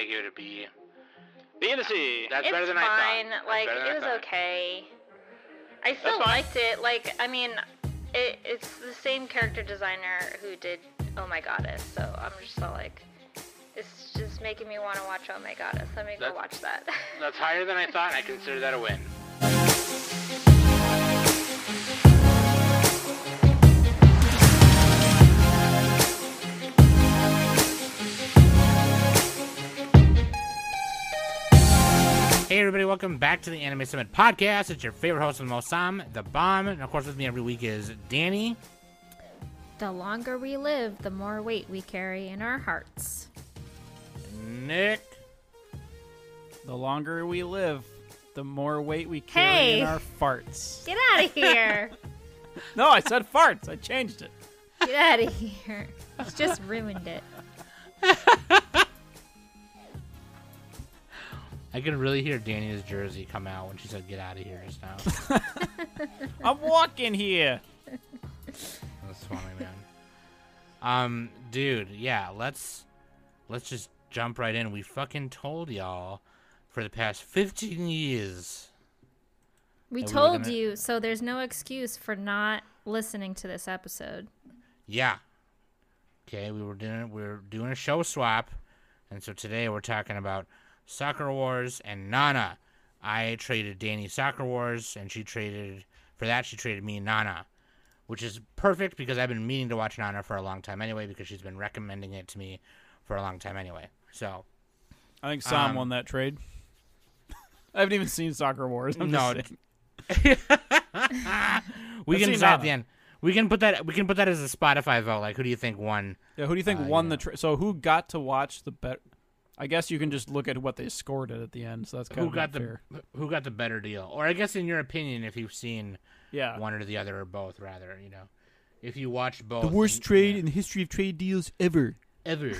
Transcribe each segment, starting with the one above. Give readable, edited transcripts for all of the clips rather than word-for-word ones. figure to be the industry. That's it's better than fine. I thought. Like, it was okay. I still liked it. Like, I mean, it's the same character designer who did Oh My Goddess, so I'm just all like, it's just making me want to watch Oh My Goddess. Let me go watch that. That's higher than I thought, and I consider that a win. Hey everybody, welcome back to the Anime Summit Podcast. It's your favorite host of the most, Sam, the Bomb. And of course with me every week is Danny. The longer we live, the more weight we carry in our hearts. Nick. The longer we live, the more weight we carry in our farts. Get out of here. No, I said farts. I changed it. Get out of here. It's just ruined it. I could really hear Danny's jersey come out when she said get out of here just now. I'm walking here. That's funny, man. Dude, yeah, let's just jump right in. We fucking told y'all for the past 15 years. We told you, so there's no excuse for not listening to this episode. Yeah. Okay, we were doing a show swap, and so today we're talking about Sakura Wars and Nana. I traded Danny Sakura Wars, and she traded me Nana, which is perfect because I've been meaning to watch Nana for a long time anyway, because she's been recommending it to me for a long time anyway. So I think Sam won that trade. I haven't even seen Sakura Wars. We can decide at the end. We can put that as a Spotify vote. Like, who do you think won? Yeah, who do you think won the trade? So who got to watch the better? I guess you can just look at what they scored at the end. So that's kind of fair. Who got the better deal? Or I guess in your opinion, if you've seen one or the other or both, rather, you know, if you watched both. The worst trade in the history of trade deals ever. Ever.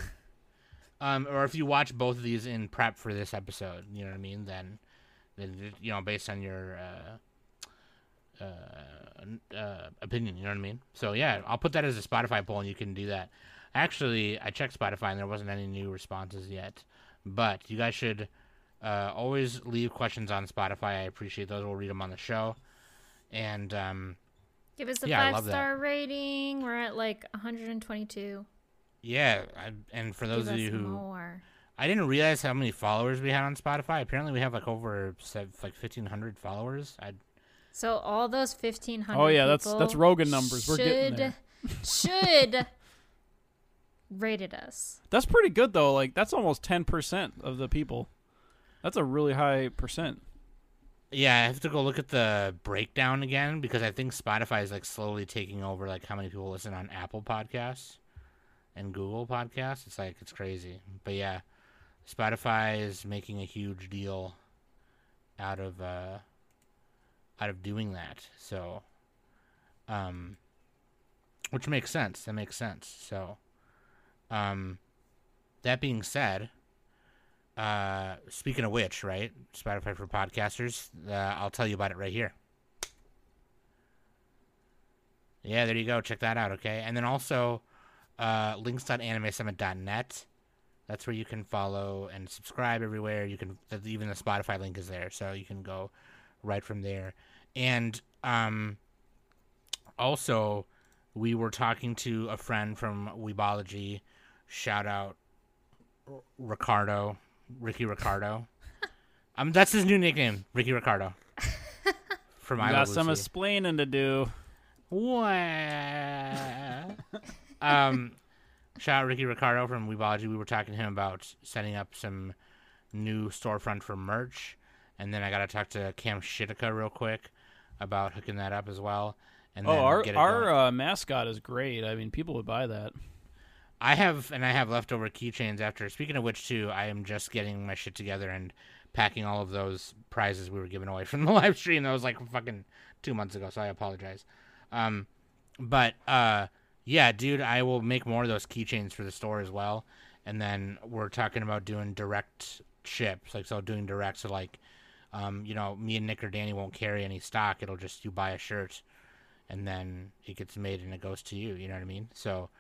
Or if you watch both of these in prep for this episode, you know what I mean? Then you know, based on your opinion, you know what I mean? So yeah, I'll put that as a Spotify poll, and you can do that. Actually, I checked Spotify, and there wasn't any new responses yet. But you guys should always leave questions on Spotify. I appreciate those. We'll read them on the show. And give us a 5-star rating. We're at like 122. Yeah, and for those of you who I didn't realize how many followers we had on Spotify. Apparently, we have like over 1,500 followers. So all those 1,500. Oh yeah, that's Rogan numbers. We're getting there. Should rated us. That's pretty good though. Like, that's almost 10% of the people. That's a really high percent. Yeah, I have to go look at the breakdown again, because I think Spotify is like slowly taking over like how many people listen on Apple Podcasts and Google Podcasts. It's like, it's crazy. But yeah, Spotify is making a huge deal out of doing that. So which makes sense. That makes sense. So that being said, speaking of which, right, Spotify for podcasters, I'll tell you about it right here. Yeah, there you go. Check that out, okay? And then also, links.animesummit.net. That's where you can follow and subscribe everywhere. You can, even the Spotify link is there, so you can go right from there. And, also, we were talking to a friend from Weebology. Shout out Ricardo, Ricky Ricardo. That's his new nickname, Ricky Ricardo. From I Love Lucy. Got some explaining to do. What? Shout out Ricky Ricardo from Weebology. We were talking to him about setting up some new storefront for merch, and then I got to talk to Cam Shitika real quick about hooking that up as well. And our mascot is great. I mean, people would buy that. I have leftover keychains after. Speaking of which, too, I am just getting my shit together and packing all of those prizes we were giving away from the live stream. That was like fucking 2 months ago, so I apologize. Yeah, dude, I will make more of those keychains for the store as well. And then we're talking about doing direct ships, you know, me and Nick or Danny won't carry any stock. It'll just, you buy a shirt, and then it gets made and it goes to you. You know what I mean? So,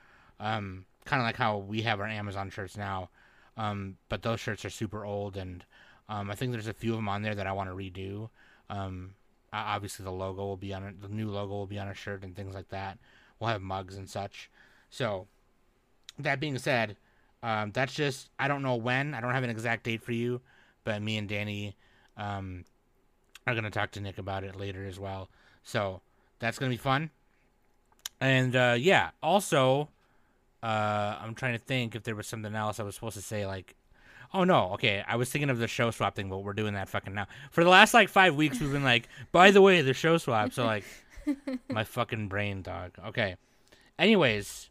kind of like how we have our Amazon shirts now. But those shirts are super old, and I think there's a few of them on there that I want to redo. Obviously, the logo will be on it, the new logo will be on a shirt and things like that. We'll have mugs and such. So, that being said, that's just, I don't know when. I don't have an exact date for you, but me and Danny are going to talk to Nick about it later as well. So, that's going to be fun. And, yeah, also, I'm trying to think if there was something else I was supposed to say, like, oh, no, okay, I was thinking of the show swap thing, but we're doing that fucking now. For the last, like, 5 weeks, we've been like, by the way, the show swap, so, like, my fucking brain, dog. Okay. Anyways,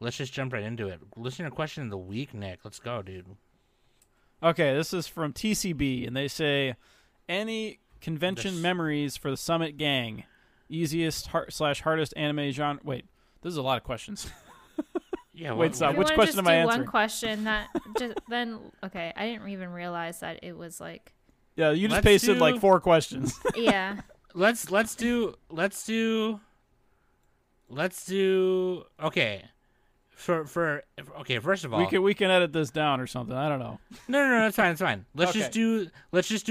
let's just jump right into it. Listener question of the week, Nick. Let's go, dude. Okay, this is from TCB, and they say, any convention memories for the Summit Gang? Easiest slash hardest anime genre. Wait, this is a lot of questions. Yeah. Wait, so which question am I answering? One question that just then. Okay, I didn't even realize that it was like. Yeah, you just pasted like four questions. Yeah. Let's do. Okay. Okay, first of all, we can edit this down or something. I don't know. No, that's fine. It's fine. Let's just do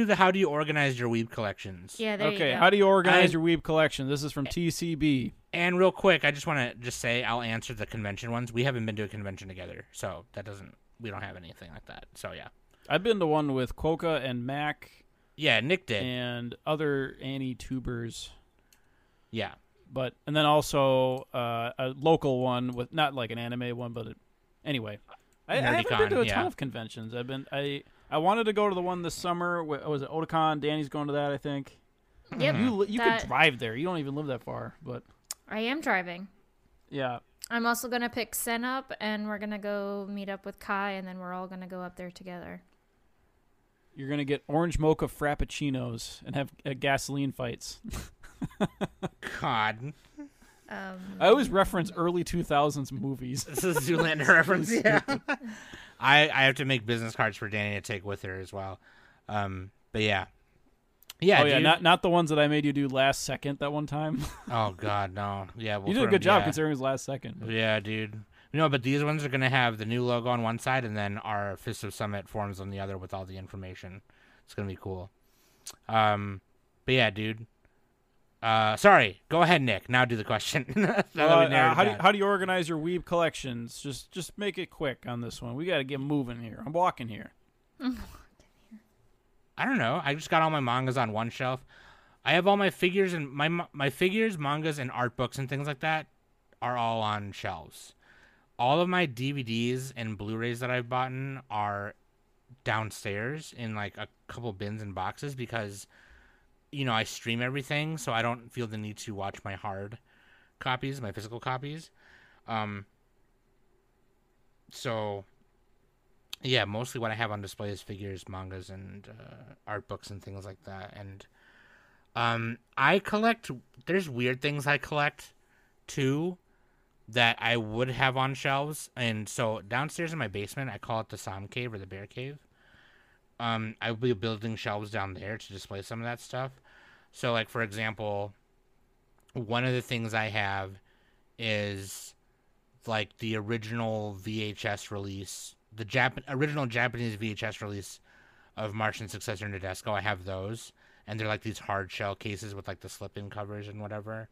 the how do you organize your weeb collections. Yeah, there you go. How do you organize your weeb collection? This is from TCB. And real quick, I just want to say I'll answer the convention ones. We haven't been to a convention together, so we don't have anything like that. So yeah, I've been to one with Quokka and Mac. Yeah, Nick did, and other Annie tubers. Yeah. But and then also a local one with not like an anime one, but anyway, I haven't been to a ton of conventions. I wanted to go to the one this summer. Was it Otakon? Danny's going to that, I think. Yep. You could drive there. You don't even live that far, but I am driving. Yeah. I'm also gonna pick Sen up, and we're gonna go meet up with Kai, and then we're all gonna go up there together. You're gonna get orange mocha frappuccinos and have gasoline fights. God, I always reference early 2000s movies. This is a Zoolander reference. Yeah, I have to make business cards for Danny to take with her as well. But yeah. Oh yeah, not the ones that I made you do last second that one time. Oh God, no. Yeah, you did a good job considering it was last second. But. Yeah, dude. No, but these ones are gonna have the new logo on one side and then our Fist of Summit forms on the other with all the information. It's gonna be cool. But yeah, dude. Sorry. Go ahead, Nick. Now do the question. How do you organize your weeb collections? Just make it quick on this one. We got to get moving here. I'm walking here. I don't know. I just got all my mangas on one shelf. I have all my figures and my figures, mangas, and art books and things like that are all on shelves. All of my DVDs and Blu-rays that I've bought are downstairs in like a couple bins and boxes because. You know, I stream everything, so I don't feel the need to watch my hard copies, my physical copies. So, yeah, mostly what I have on display is figures, mangas, and art books and things like that. And I collect... There's weird things I collect, too, that I would have on shelves. And so downstairs in my basement, I call it the Sam Cave or the Bear Cave. I'll be building shelves down there to display some of that stuff. So, like, for example, one of the things I have is, like, the original VHS release, the original Japanese VHS release of Martian Successor Nadesco. I have those, and they're, like, these hard shell cases with, like, the slip-in covers and whatever.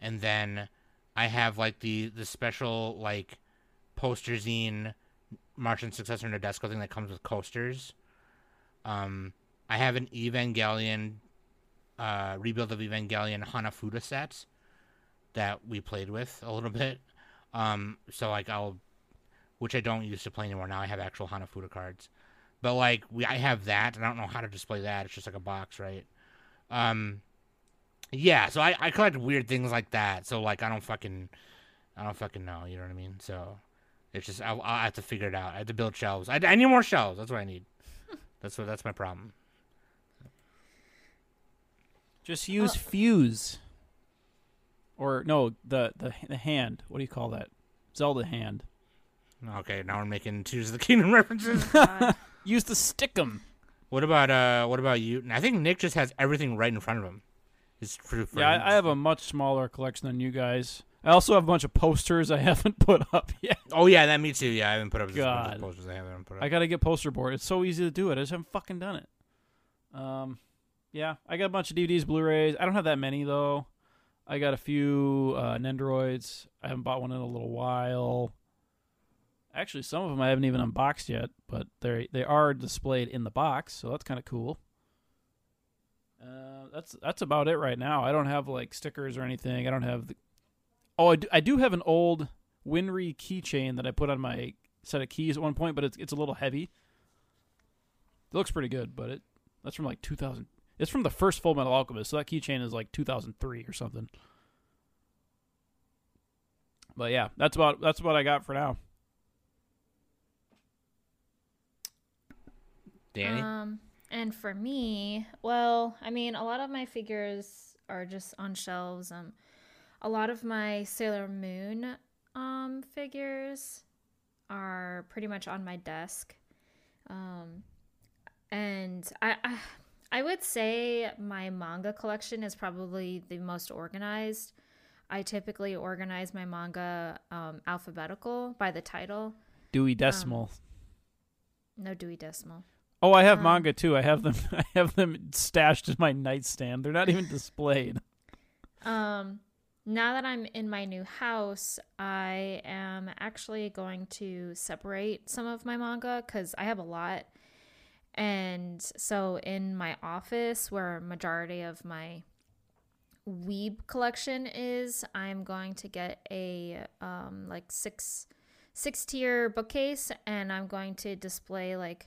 And then I have, like, the special, like, poster zine Martian Successor Nadesco thing that comes with coasters. I have an Evangelion, rebuild of Evangelion Hanafuda set that we played with a little bit. So like which I don't use to play anymore. Now I have actual Hanafuda cards, but like I have that and I don't know how to display that. It's just like a box, right? Yeah. So I collect weird things like that. So like, I don't fucking know. You know what I mean? So it's just, I'll have to figure it out. I have to build shelves. I need more shelves. That's what I need. That's my problem. Just use fuse. Or no, the hand. What do you call that? Zelda hand. Okay, now we're making Tears of the Kingdom references. Use the stickum. What about you? I think Nick just has everything right in front of him. It's true. Yeah, I have a much smaller collection than you guys. I also have a bunch of posters I haven't put up yet. Oh, yeah, that me too. Yeah, I haven't put up God. Posters I haven't put up. I got to get poster board. It's so easy to do it. I just haven't fucking done it. Yeah, I got a bunch of DVDs, Blu-rays. I don't have that many, though. I got a few Nendoroids. I haven't bought one in a little while. Actually, some of them I haven't even unboxed yet, but they are displayed in the box, so that's kind of cool. That's about it right now. I don't have, like, stickers or anything. I don't have... I do have an old Winry keychain that I put on my set of keys at one point, but it's a little heavy. It looks pretty good, but that's from like 2000. It's from the first Full Metal Alchemist, so that keychain is like 2003 or something. But yeah, that's what I got for now. Danny? And for me, well, I mean, a lot of my figures are just on shelves. A lot of my Sailor Moon figures are pretty much on my desk. And I would say my manga collection is probably the most organized. I typically organize my manga alphabetical by the title. Dewey Decimal. No Dewey Decimal. Oh, I have manga too. I have them stashed in my nightstand. They're not even displayed. Now that I'm in my new house, I am actually going to separate some of my manga because I have a lot. And so in my office, where majority of my weeb collection is, I'm going to get a like six-tier bookcase, and I'm going to display like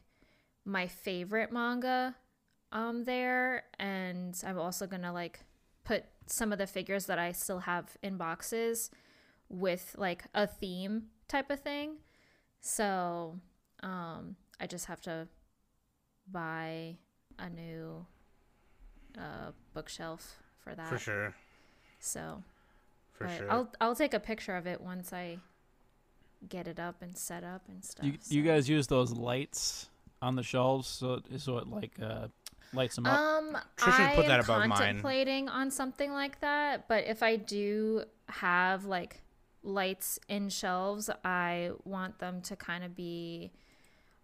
my favorite manga there. And I'm also going to like put some of the figures that I still have in boxes with like a theme type of thing. So I just have to buy a new bookshelf for that. For sure. So for sure. I'll take a picture of it once I get it up and set up and stuff. You guys use those lights on the shelves so it like lights them up. Trisha put that above mine. I'm contemplating on something like that, but if I do have like lights in shelves, I want them to kind of be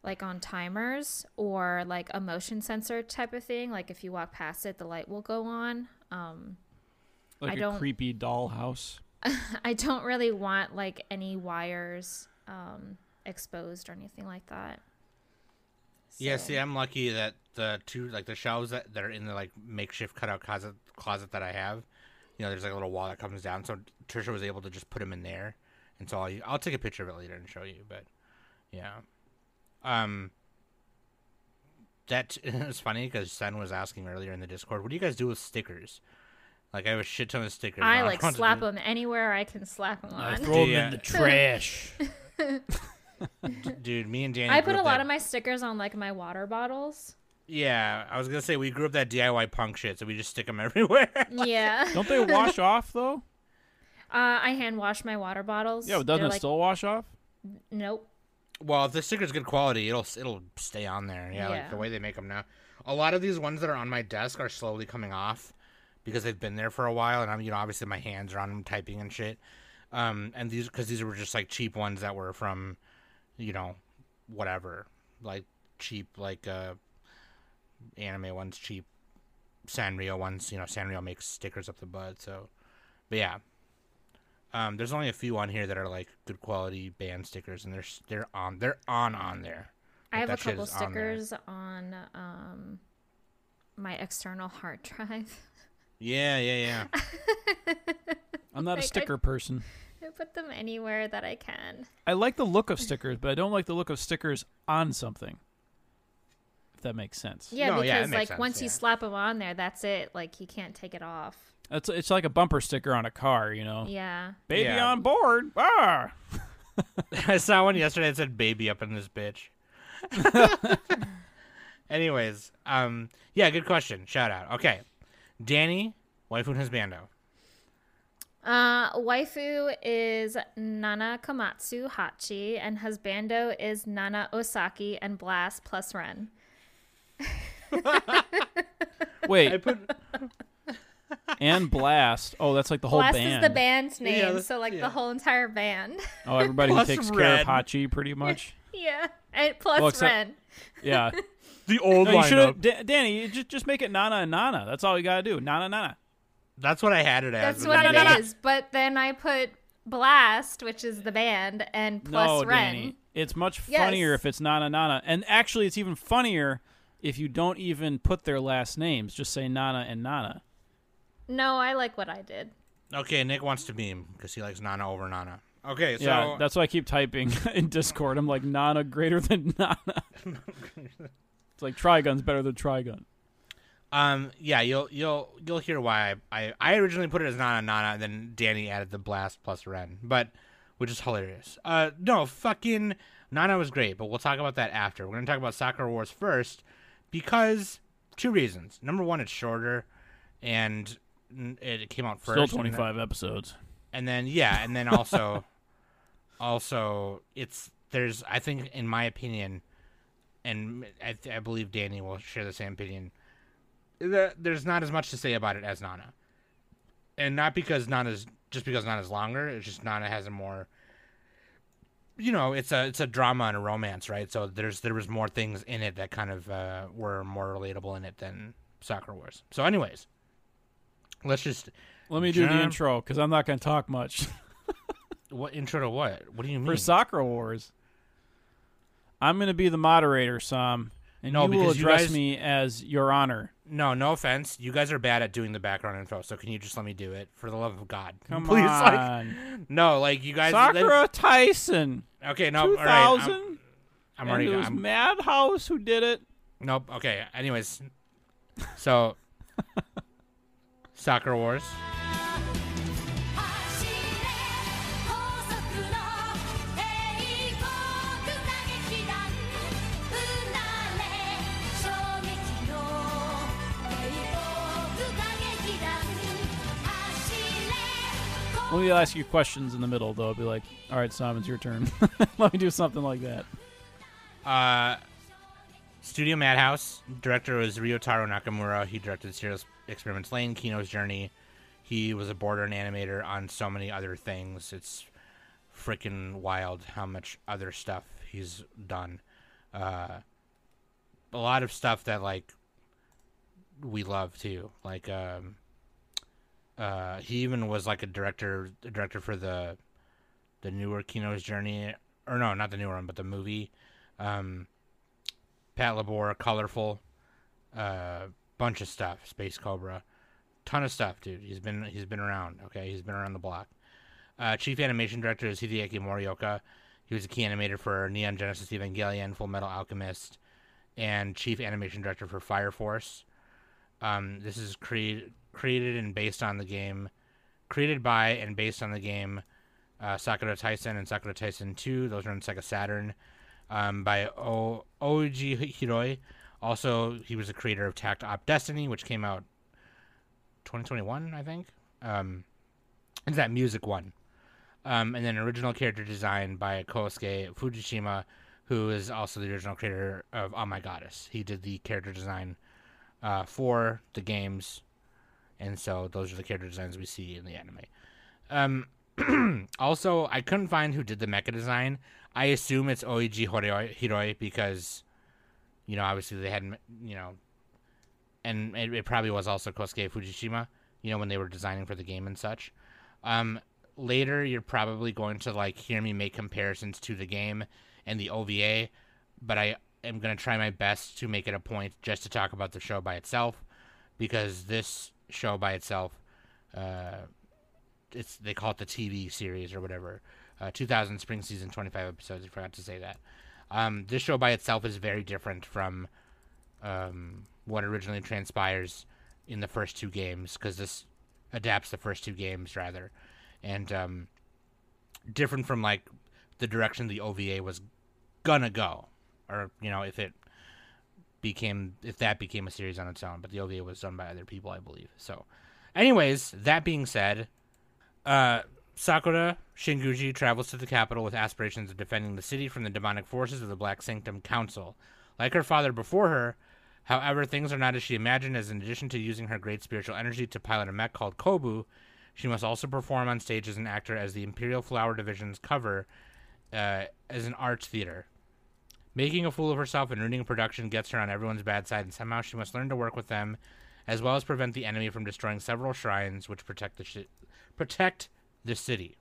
like on timers or like a motion sensor type of thing. Like if you walk past it, the light will go on. Like creepy dollhouse. I don't really want like any wires exposed or anything like that. So. Yeah, see, I'm lucky that the two, like the shelves that are in the like makeshift cutout closet that I have, you know, there's like a little wall that comes down. So Trisha was able to just put them in there, and so I'll take a picture of it later and show you. But yeah, that it was funny because Sen was asking earlier in the Discord, what do you guys do with stickers? Like I have a shit ton of stickers. I like slap them anywhere I can slap them on. I throw them in the trash. Dude, me and Danny. I put a lot of my stickers on like my water bottles. Yeah, I was gonna say we grew up that DIY punk shit, so we just stick them everywhere. Like, yeah. Don't they wash off though? I hand wash my water bottles. Yeah, but doesn't it still wash off? Nope. Well, if the sticker's good quality, it'll stay on there. Yeah, like the way they make them now. A lot of these ones that are on my desk are slowly coming off because they've been there for a while, and I'm obviously my hands are on them typing and shit. And these because these were just like cheap ones that were from. Whatever, like cheap, like anime ones, cheap Sanrio ones. Sanrio makes stickers up the butt. So, but yeah, there's only a few on here that are like good quality band stickers, and they're on there. Like, I have a couple stickers on my external hard drive. Yeah. I'm not a sticker person. I put them anywhere that I can. I like the look of stickers, but I don't like the look of stickers on something. If that makes sense. Yeah, because like sense, once you slap them on there, that's it. Like you can't take it off. It's like a bumper sticker on a car, Yeah. Baby on board. Ah! I saw one yesterday that said "baby up in this bitch." Anyways, good question. Shout out. Okay, Danny, waifu and husbando. Waifu is Nana Komatsu Hachi, and husbando is Nana Osaki and Blast plus Ren. Wait, And Blast. Oh, that's like the whole band. Blast is the band's name, yeah, so like the whole entire band. Oh, everybody who takes Red. Care of Hachi, pretty much. Yeah, and plus Ren. Yeah. The old lineup. Danny, just make it Nana and Nana. That's all you got to do. Nana, Nana. That's what I had it as. That's what it is, but then I put Blast, which is the band, and plus Ren. Danny, it's much funnier if it's Nana, Nana. And actually, it's even funnier if you don't even put their last names. Just say Nana and Nana. No, I like what I did. Okay, Nick wants to meme because he likes Nana over Nana. Okay, so... Yeah, that's why I keep typing in Discord. I'm like, Nana greater than Nana. It's like Trigun's better than Trigun. Yeah, you'll hear why I originally put it as Nana Nana, and then Danny added the Blast plus Ren, but which is hilarious. No, fucking Nana was great, but we'll talk about that after. We're gonna talk about Sakura Wars first because two reasons. Number one, it's shorter, and it came out first. Still 25 episodes. And then yeah, and then also, it's there's I think in my opinion, and I believe Danny will share the same opinion. There's not as much to say about it as Nana, and not because Nana's just because Nana's longer. It's just Nana has a more, you know, it's a drama and a romance, right? So there was more things in it that kind of were more relatable in it than Sakura Wars. So, anyways, let me do the intro because I'm not going to talk much. What intro to what? What do you mean for Sakura Wars? I'm going to be the moderator, Sam. And no, you will address me as Your Honor. No, no offense. You guys are bad at doing the background info, so can you just let me do it? For the love of God. Come please, on. Like, no, like, you guys... Sakura Taisen. Okay, no, 2000, all right. I'm already... It was Madhouse who did it. Nope, okay. Anyways, so... Sakura Wars. Let me ask you questions in the middle, though. I'll be like, all right, Simon, it's your turn. Let me do something like that. Studio Madhouse. Director was Ryotaro Nakamura. He directed Serial Experiments Lain, Kino's Journey. He was a borderline animator on so many other things. It's freaking wild how much other stuff he's done. A lot of stuff that, like, we love, too. Like, he even was like a director for the newer Kino's Journey, or no, not the newer one, but the movie. Pat Labor, Colorful, bunch of stuff, Space Cobra, ton of stuff, dude. He's been around, okay? He's been around the block. Chief animation director is Hideaki Morioka. He was a key animator for Neon Genesis Evangelion, Full Metal Alchemist, and chief animation director for Fire Force. This is created by and based on the game Sakura Taisen and Sakura Taisen 2. Those are on Sega Saturn by Ouji Hiroi. Also, he was a creator of Tact Op Destiny, which came out 2021, I think. It's that music one. And then original character design by Kosuke Fujishima, who is also the original creator of Oh My Goddess. He did the character design for the games. And so those are the character designs we see in the anime. Also, I couldn't find who did the mecha design. I assume it's Ouji Hiroi because, you know, obviously they hadn't, you know, and it probably was also Kosuke Fujishima, you know, when they were designing for the game and such. Later, you're probably going to, like, hear me make comparisons to the game and the OVA, but I am going to try my best to make it a point just to talk about the show by itself because this... show by itself, they call it the TV series or whatever, 2000 spring season, 25 episodes. I forgot to say that. This show by itself is very different from what originally transpires in the first two games, because this adapts the first two games rather, and different from like the direction the OVA was gonna go, or you know, if that became a series on its own, but the OVA was done by other people, I believe. So, anyways, that being said, Sakura Shinguji travels to the capital with aspirations of defending the city from the demonic forces of the Black Sanctum Council. Like her father before her, However, things are not as she imagined, as in addition to using her great spiritual energy to pilot a mech called Kobu, she must also perform on stage as an actor as the Imperial Flower Division's cover as an arts theater. Making a fool of herself and ruining a production gets her on everyone's bad side, and somehow she must learn to work with them, as well as prevent the enemy from destroying several shrines which protect the city.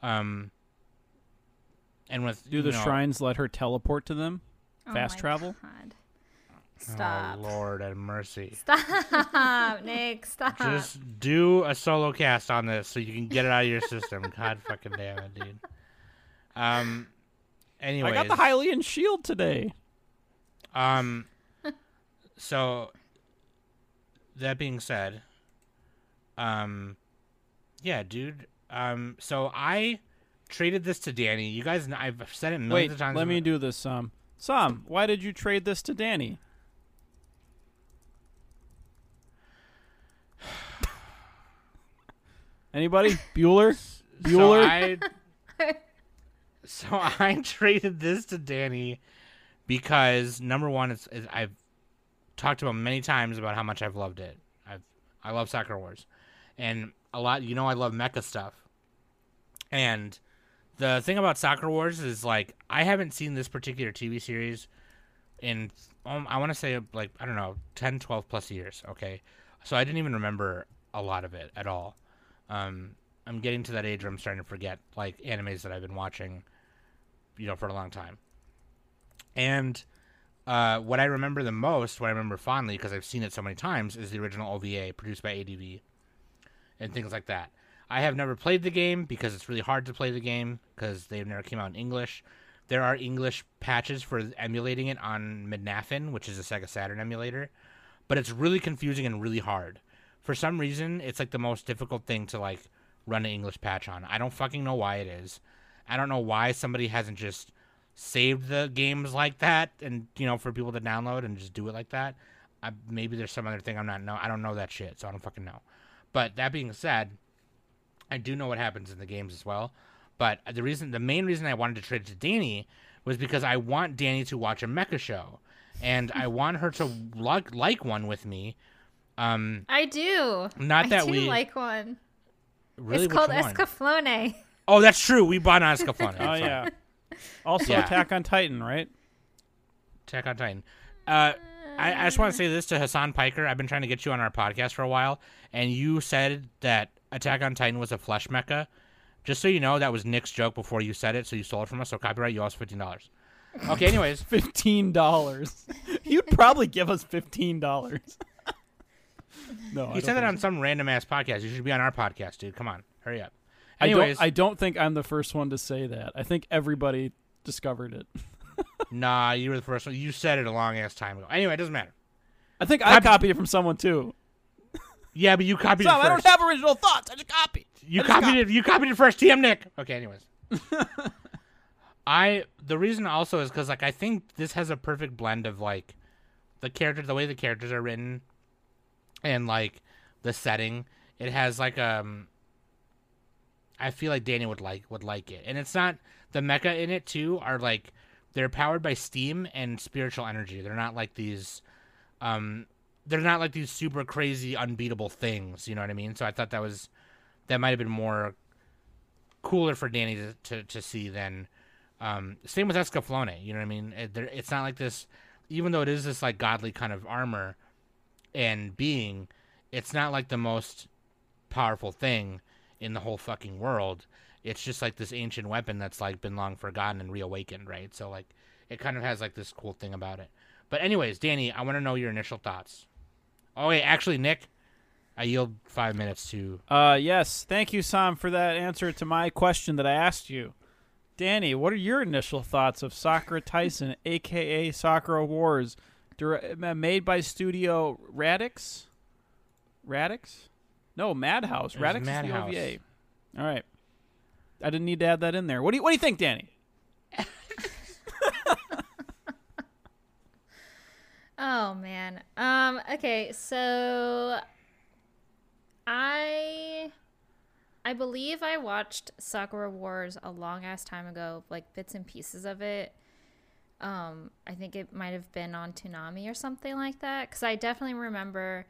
And with shrines let her teleport to them? Oh, fast travel? God. Stop. Oh, Lord have mercy. Stop, Nick, stop. Just do a solo cast on this so you can get it out of your system. God fucking damn it, dude. Anyways. I got the Hylian shield today. So, that being said, yeah, dude. So I traded this to Danny. You guys, I've said it millions of times. Wait, let me do this, Sam, why did you trade this to Danny? Anybody? Bueller? Bueller? So I traded this to Danny because, number one, I've talked about many times about how much I've loved it. I love Sakura Wars. And a lot, I love mecha stuff. And the thing about Sakura Wars is, like, I haven't seen this particular TV series in, I want to say, like, I don't know, 10, 12 plus years, okay? So I didn't even remember a lot of it at all. I'm getting to that age where I'm starting to forget, like, animes that I've been watching, for a long time. And what I remember the most, what I remember fondly, because I've seen it so many times, is the original OVA produced by ADV and things like that. I have never played the game because it's really hard to play the game because they've never came out in English. There are English patches for emulating it on Midnaffin, which is a Sega Saturn emulator, but it's really confusing and really hard. For some reason, it's like the most difficult thing to like run an English patch on. I don't fucking know why it is. I don't know why somebody hasn't just saved the games like that and, for people to download and just do it like that. Maybe there's some other thing I don't know that shit, so I don't fucking know. But that being said, I do know what happens in the games as well, but the main reason I wanted to trade it to Danny was because I want Danny to watch a mecha show, and I want her to like one with me. I do. I do like one. Really, it's called Escaflowne. Oh, that's true. We bought an Escaflowne. Oh yeah. Also, yeah. Attack on Titan, right? Attack on Titan. I just want to say this to Hassan Piker. I've been trying to get you on our podcast for a while, and you said that Attack on Titan was a flesh mecha. Just so you know, that was Nick's joke before you said it, so you stole it from us. So copyright, you owe us $15. Okay, anyways. $15. You'd probably give us $15. No, he said that on some random-ass podcast. You should be on our podcast, dude. Come on. Hurry up. Anyways, I don't think I'm the first one to say that. I think everybody discovered it. Nah, you were the first one. You said it a long-ass time ago. Anyway, it doesn't matter. I think I copied it from someone, too. Yeah, but you copied it first. I don't have original thoughts. I just copied. You copied it first. TM Nick. Okay, anyways. The reason also is because, like, I think this has a perfect blend of, like, the way the characters are written and, like, the setting. It has, like, I feel like Danny would like it. And it's not, the mecha in it, too, are, like, they're powered by steam and spiritual energy. They're not like these, they're not like these super crazy, unbeatable things. You know what I mean? So I thought that might have been more cooler for Danny to see than, same with Escaflowne. You know what I mean? It's not like this, even though it is this like godly kind of armor and being, it's not like the most powerful thing in the whole fucking world. It's just like this ancient weapon that's like been long forgotten and reawakened. Right. So like, it kind of has like this cool thing about it. But anyways, Danny, I want to know your initial thoughts. Oh, wait, actually, Nick, I yield 5 minutes to... yes, thank you, Sam, for that answer to my question that I asked you. Danny, what are your initial thoughts of Sakura Taisen, a.k.a. Sakura Wars, made by Studio Radix? Radix? No, Madhouse. Radix is the OVA. All right. I didn't need to add that in there. What do you think, Danny? Oh, man. Okay, so I believe I watched Sakura Wars a long-ass time ago, like bits and pieces of it. I think it might have been on Toonami or something like that, because I definitely remember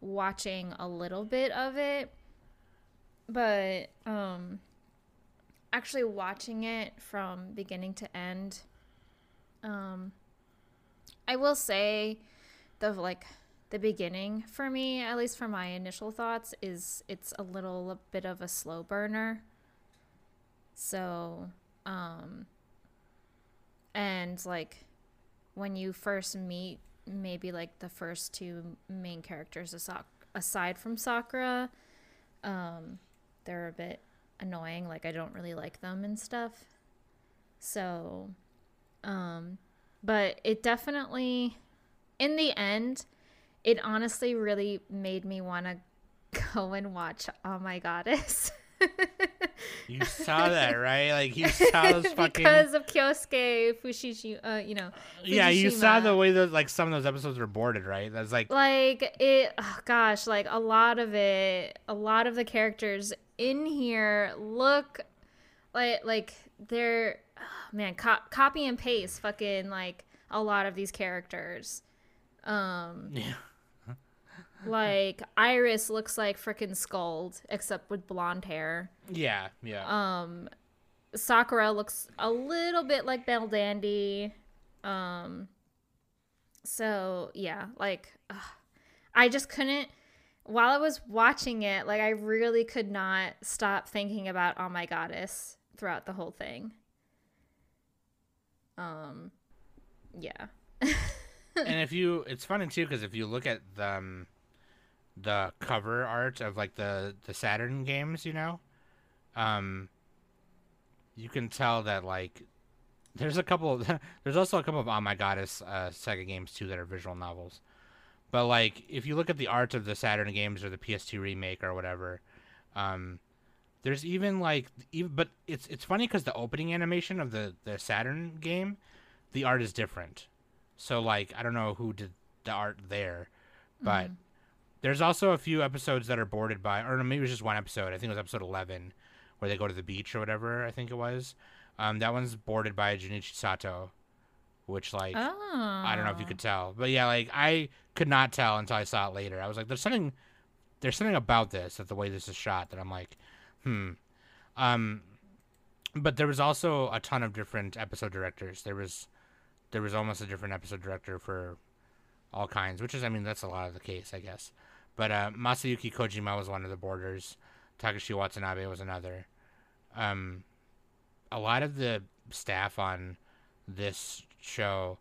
watching a little bit of it, but actually watching it from beginning to end, I will say the beginning for me, at least for my initial thoughts, is it's a little bit of a slow burner. So, and when you first meet maybe the first two main characters aside from Sakura, they're a bit annoying. I don't really like them and stuff. So, but it definitely, in the end, it honestly really made me want to go and watch Oh My Goddess. You saw that, right? You saw those fucking... Because of Kosuke Fujishima, Fujishima. Yeah, you saw the way those, some of those episodes were boarded, right? That's like... a lot of the characters in here look like they're... Oh, man, copy and paste fucking, a lot of these characters. Yeah. Iris looks like frickin' Skuld, except with blonde hair. Yeah, yeah. Sakura looks a little bit like Belle Dandy. So, yeah, I just couldn't, while I was watching it, I really could not stop thinking about Oh My Goddess throughout the whole thing. Yeah. And it's funny too, because if you look at the cover art of the Saturn games, you can tell that there's there's also a couple of Oh My Goddess Sega games too that are visual novels, but if you look at the art of the Saturn games or the PS2 remake or whatever, there's even but it's funny because the opening animation of the Saturn game, the art is different. So, I don't know who did the art there, but there's also a few episodes that are boarded by, or maybe it was just one episode. I think it was episode 11, where they go to the beach or whatever, I think it was. That one's boarded by Junichi Sato, which, I don't know if you could tell. But, yeah, I could not tell until I saw it later. I was like, there's something about this, that the way this is shot, that I'm like, but there was also a ton of different episode directors. There was almost a different episode director for all kinds, which is, that's a lot of the case, I guess. But Masayuki Kojima was one of the boarders. Takashi Watanabe was another. A lot of the staff on this show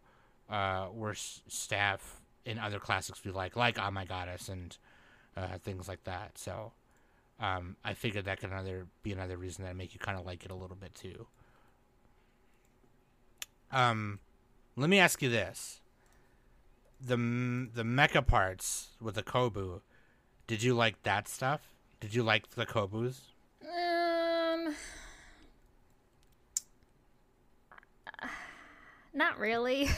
were staff in other classics we like Oh My Goddess and things like that. So I figured that could be another reason that make you kind of like it a little bit too. Let me ask you this: the mecha parts with the Kobu, did you like that stuff? Did you like the Kobus? Not really.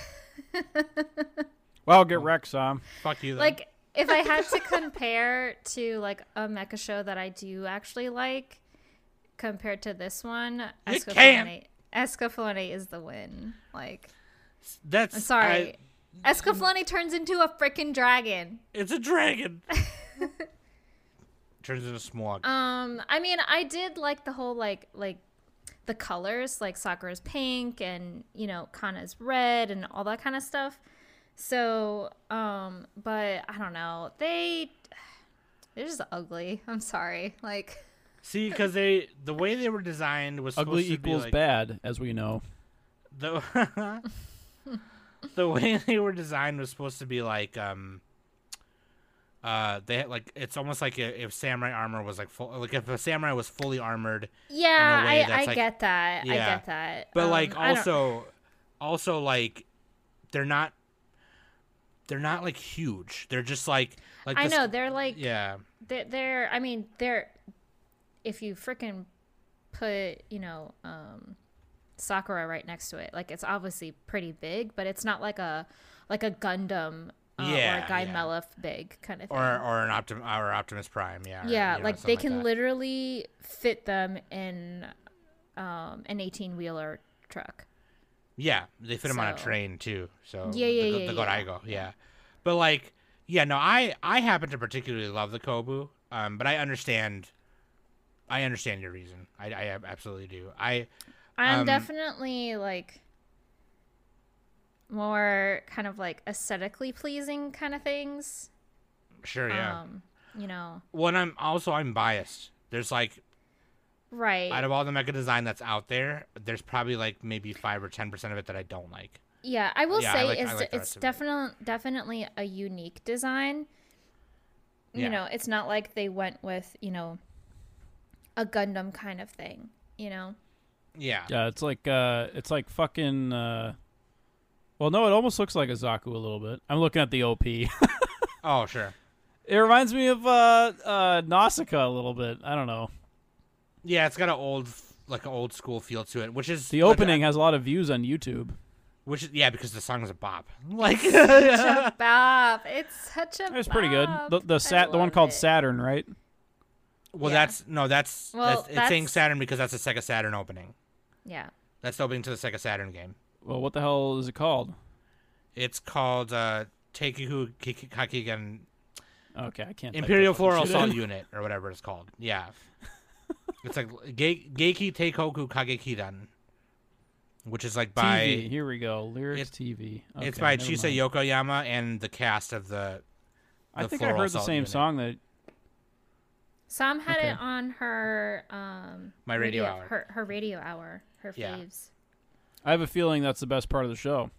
Well, get wrecked, Sam. Fuck you, then. If I had to compare to a mecha show that I do actually like, compared to this one, Escaflowne is the win. That's... I'm sorry. Escaflowne turns into a freaking dragon. It's a dragon. Turns into a smog. I did like the whole, the colors, Sakura's pink and, Kana's red and all that kind of stuff. So, but I don't know. They're just ugly. I'm sorry. See, because the way they were designed was supposed to be bad, as we know. The way they were designed was supposed to be they had it's almost if samurai armor was full, if a samurai was fully armored. Yeah, in a way I get that. Yeah. I get that. But they're not huge. They're just like I know they're yeah. They're if you frickin' put Sakura right next to it, it's obviously pretty big, but it's not like a Gundam or a Guymelef big kind of thing, or an Optimus Prime, yeah. They can literally fit them in an 18-wheeler truck. Yeah, they fit him on a train too. So the Goraigo, yeah. But like, yeah, no, I happen to particularly love the Kobu, but I understand your reason. I absolutely do. I'm definitely like more kind of like aesthetically pleasing kind of things. Sure, yeah. You know. Well, and I'm biased. There's like, right, out of all the mecha design that's out there, there's probably like maybe 5 or 10% of it that I don't like. Yeah, I will say it's definitely a unique design. You know, it's not like they went with, you know, a Gundam kind of thing, you know. Yeah. Yeah, it's like fucking well, no, it almost looks like a Zaku a little bit. I'm looking at the OP. Oh, sure. It reminds me of Nausicaa a little bit. I don't know. Yeah, it's got an old school feel to it, which is the opening has a lot of views on YouTube. Which is, yeah, because the song is a bop. Like it's such a bop. It's pretty good. The one called Saturn, right? Well, yeah. It's saying Saturn because that's a Sega Saturn opening. Yeah. That's the opening to the Sega Saturn game. Well, what the hell is it called? It's called Teikyu Kakigen. Okay, I can't. Imperial Floral Assault Unit or whatever it's called. Yeah. It's like Geiki Teikoku Kagekidan, which is like by TV. Here we go. Lyrics TV. Okay, it's by Chisa Yokoyama and the cast of the I think I heard the same unit. Song that Sam had it on her my radio hour. Her radio hour, her faves. I have a feeling that's the best part of the show.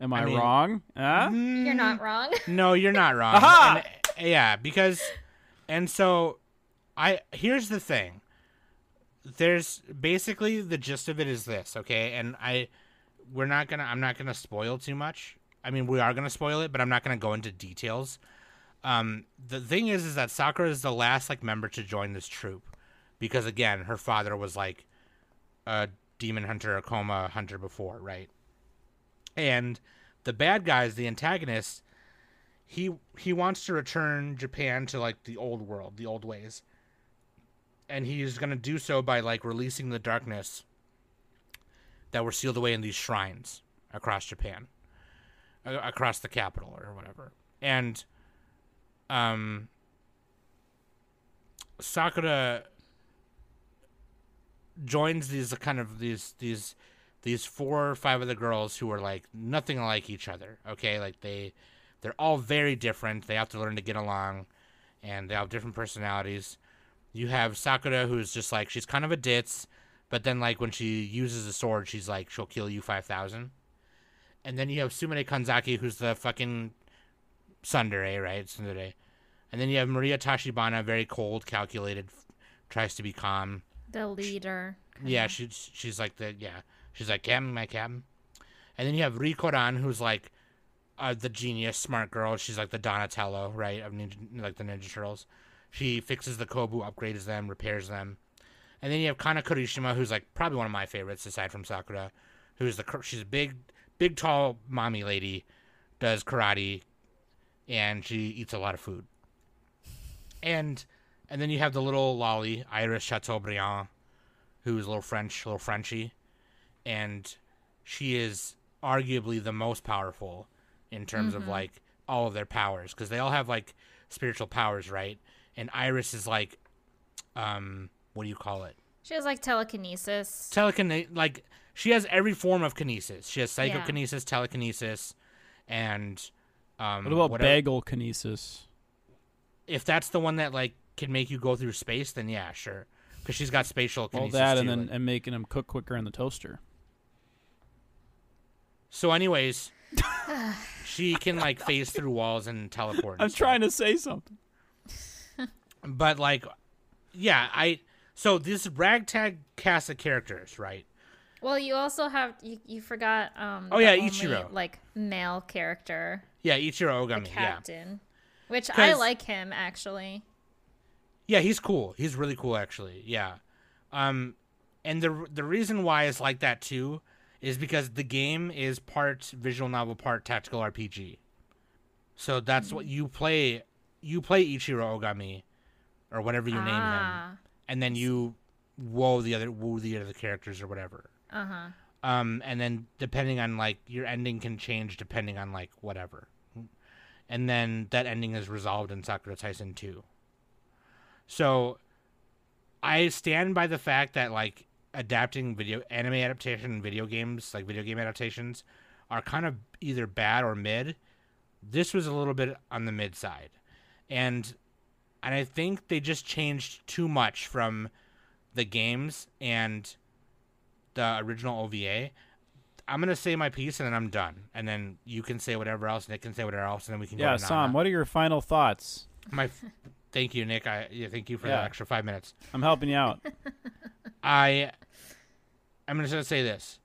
Am I wrong? Huh? You're not wrong. No, you're not wrong. Aha! Here's the thing. There's basically the gist of it is this, okay? And I'm not gonna spoil too much. I mean, we are gonna spoil it, but I'm not gonna go into details. The thing is that Sakura is the last like member to join this troupe, because again, her father was like a demon hunter, a coma hunter before, right? And the bad guys, the antagonist, he wants to return Japan to like the old world, the old ways. And he's going to do so by like releasing the darkness that were sealed away in these shrines across Japan, across the capital or whatever. And Sakura joins these 4 or 5 of the girls who are like nothing like each other. Okay. Like they're all very different. They have to learn to get along and they have different personalities. You have Sakura, who's just like, she's kind of a ditz, but then like when she uses a sword, she's like, she'll kill you 5,000. And then you have Sumire Kanzaki, who's the fucking tsundere, right? Tsundere. And then you have Maria Tachibana, very cold, calculated, tries to be calm. The leader. Yeah, she's like she's like, "Captain, my captain." And then you have Rikoran, who's like the genius, smart girl. She's like the Donatello, right? Of the Ninja Turtles. She fixes the Kobu, upgrades them, repairs them. And then you have Kana Kurishima, who's like probably one of my favorites aside from Sakura, she's a big tall mommy lady, does karate, and she eats a lot of food. And then you have the little lolly, Iris Chateaubriand, who's a little Frenchy, and she is arguably the most powerful in terms of like all of their powers, because they all have like spiritual powers, right? And Iris is like, what do you call it? She has like telekinesis. Like she has every form of kinesis. She has psychokinesis, telekinesis, and what about bagel kinesis? If that's the one that like can make you go through space, then yeah, sure. Because she's got spatial kinesis. All that, and then and making them cook quicker in the toaster. So, anyways, she can like phase through walls and teleport. I'm trying to say something. But like, yeah, so this ragtag cast of characters, right? Well, you also have you forgot. Ichiro, like male character. Yeah, Ichiro Ogami, the captain, which I like him actually. Yeah, he's cool. He's really cool actually. Yeah, and the reason why it's like that too is because the game is part visual novel, part tactical RPG. So that's what you play. You play Ichiro Ogami. Or whatever you name him, and then you woo the other characters or whatever. And then depending on, like, your ending can change depending on, like, whatever. And then that ending is resolved in Sakura Taisen 2. So I stand by the fact that, like, adapting anime adaptation and video games, like video game adaptations, are kind of either bad or mid. This was a little bit on the mid side. And I think they just changed too much from the games and the original OVA. I'm going to say my piece, and then I'm done. And then you can say whatever else, Nick can say whatever else, and then we can go on. Yeah, Sam, what are your final thoughts? Thank you, Nick. Thank you for the extra 5 minutes. I'm helping you out. I'm just going to say this.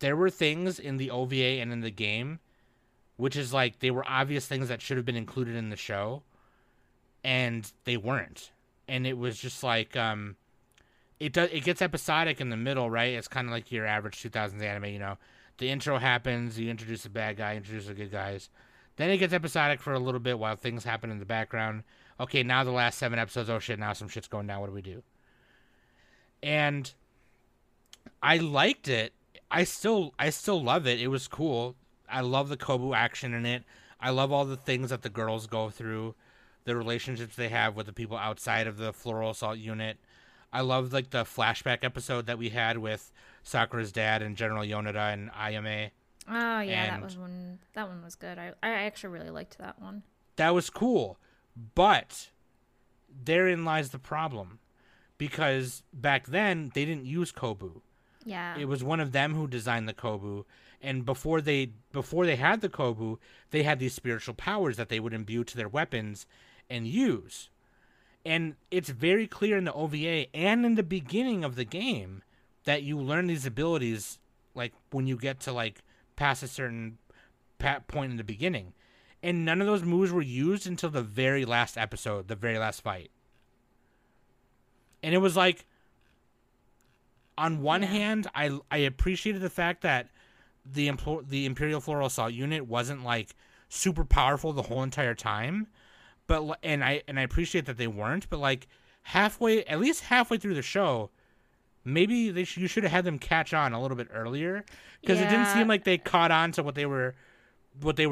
There were things in the OVA and in the game, which is like they were obvious things that should have been included in the show, and they weren't. And it was just like... It gets episodic in the middle, right? It's kind of like your average 2000s anime, you know. The intro happens, you introduce the bad guy, introduce the good guys. Then it gets episodic for a little bit while things happen in the background. Okay, now the last 7 episodes, oh shit, now some shit's going down, what do we do? And I liked it. I still love it. It was cool. I love the Kobu action in it. I love all the things that the girls go through, the relationships they have with the people outside of the Floral Assault Unit. I love, like, the flashback episode that we had with Sakura's dad and General Yoneda and Ayame. Oh, yeah, and that one was good. I actually really liked that one. That was cool. But therein lies the problem. Because back then, they didn't use Kobu. Yeah. It was one of them who designed the Kobu. And before they had the Kobu, they had these spiritual powers that they would imbue to their weapons and use. And it's very clear in the OVA and in the beginning of the game that you learn these abilities, like, when you get to, like, past a certain point in the beginning. And none of those moves were used until the very last episode, the very last fight. And it was like, on one hand, I appreciated the fact that the Imperial Floral Assault Unit wasn't, like, super powerful the whole entire time. But and I appreciate that they weren't, but, like, at least halfway through the show, maybe you should have had them catch on a little bit earlier, because it didn't seem like they caught on to what they were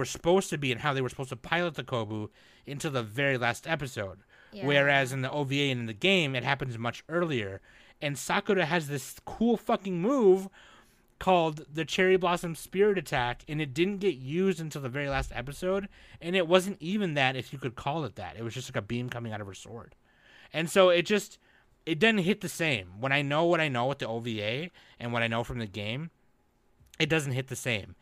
supposed to be and how they were supposed to pilot the Kobu until the very last episode. Yeah. Whereas in the OVA and in the game, it happens much earlier. And Sakura has this cool fucking move called the Cherry Blossom Spirit Attack, and it didn't get used until the very last episode, and it wasn't even that, if you could call it that. It was just like a beam coming out of her sword. And so it didn't hit the same. When I know what I know with the OVA and what I know from the game, it doesn't hit the same.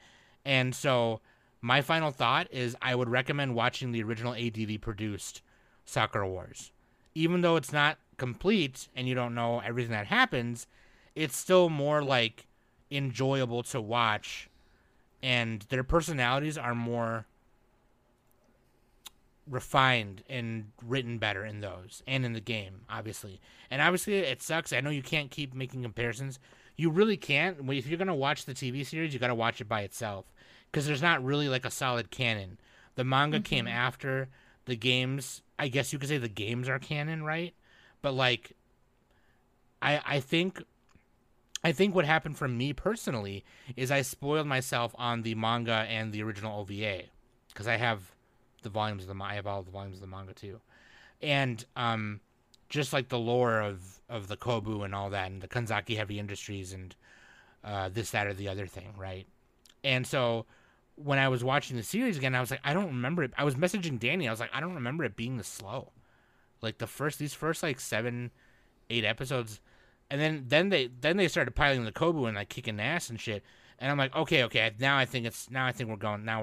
And so my final thought is I would recommend watching the original ADV-produced Sakura Wars. Even though it's not complete and you don't know everything that happens, it's still more, like, enjoyable to watch, and their personalities are more refined and written better in those and in the game, obviously. And obviously it sucks. I know you can't keep making comparisons. You really can't. If you're going to watch the TV series, you got to watch it by itself, because there's not really, like, a solid canon. The manga came after the games. I guess you could say the games are canon, right? But, like, I think what happened for me personally is I spoiled myself on the manga and the original OVA, because I have the volumes of I have all the volumes of the manga too, and just like the lore of the Kobu and all that, and the Kanzaki Heavy Industries and this, that, or the other thing, right? And so when I was watching the series again, I was like, I don't remember it. I was messaging Danny. I was like, I don't remember it being this slow. Like these first like 7, 8 episodes. And then they started piling the Kobu and, like, kicking ass and shit. And I'm like, okay. Now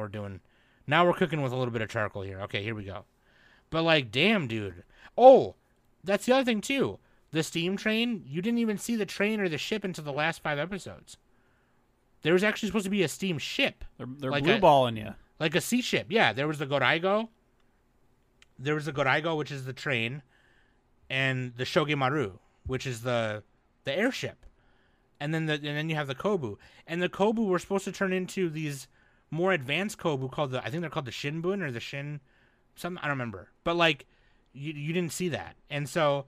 we're cooking with a little bit of charcoal here. Okay, here we go. But, like, damn, dude. Oh, that's the other thing too. The steam train. You didn't even see the train or the ship until the last 5 episodes. There was actually supposed to be a steam ship. They're like blue balling you. Like a sea ship. Yeah, there was the Goraigo. Which is the train, and the Shogemaru, which is the airship, and then you have the Kobu, and the Kobu were supposed to turn into these more advanced Kobu called I think they're called the Shinbun or the Shin, something I don't remember. But, like, you didn't see that, and so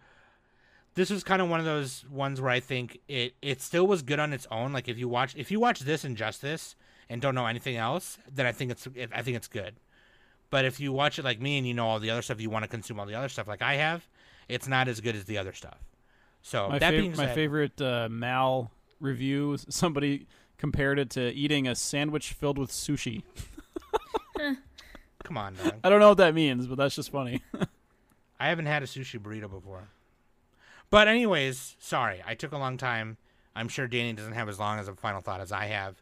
this was kind of one of those ones where I think it still was good on its own. Like if you watch this and just this and don't know anything else, then I think it's good. But if you watch it like me and you know all the other stuff, you want to consume all the other stuff like I have, it's not as good as the other stuff. So my favorite Mal review, somebody compared it to eating a sandwich filled with sushi. Come on, dog. I don't know what that means, but that's just funny. I haven't had a sushi burrito before. But anyways, sorry, I took a long time. I'm sure Danny doesn't have as long as a final thought as I have.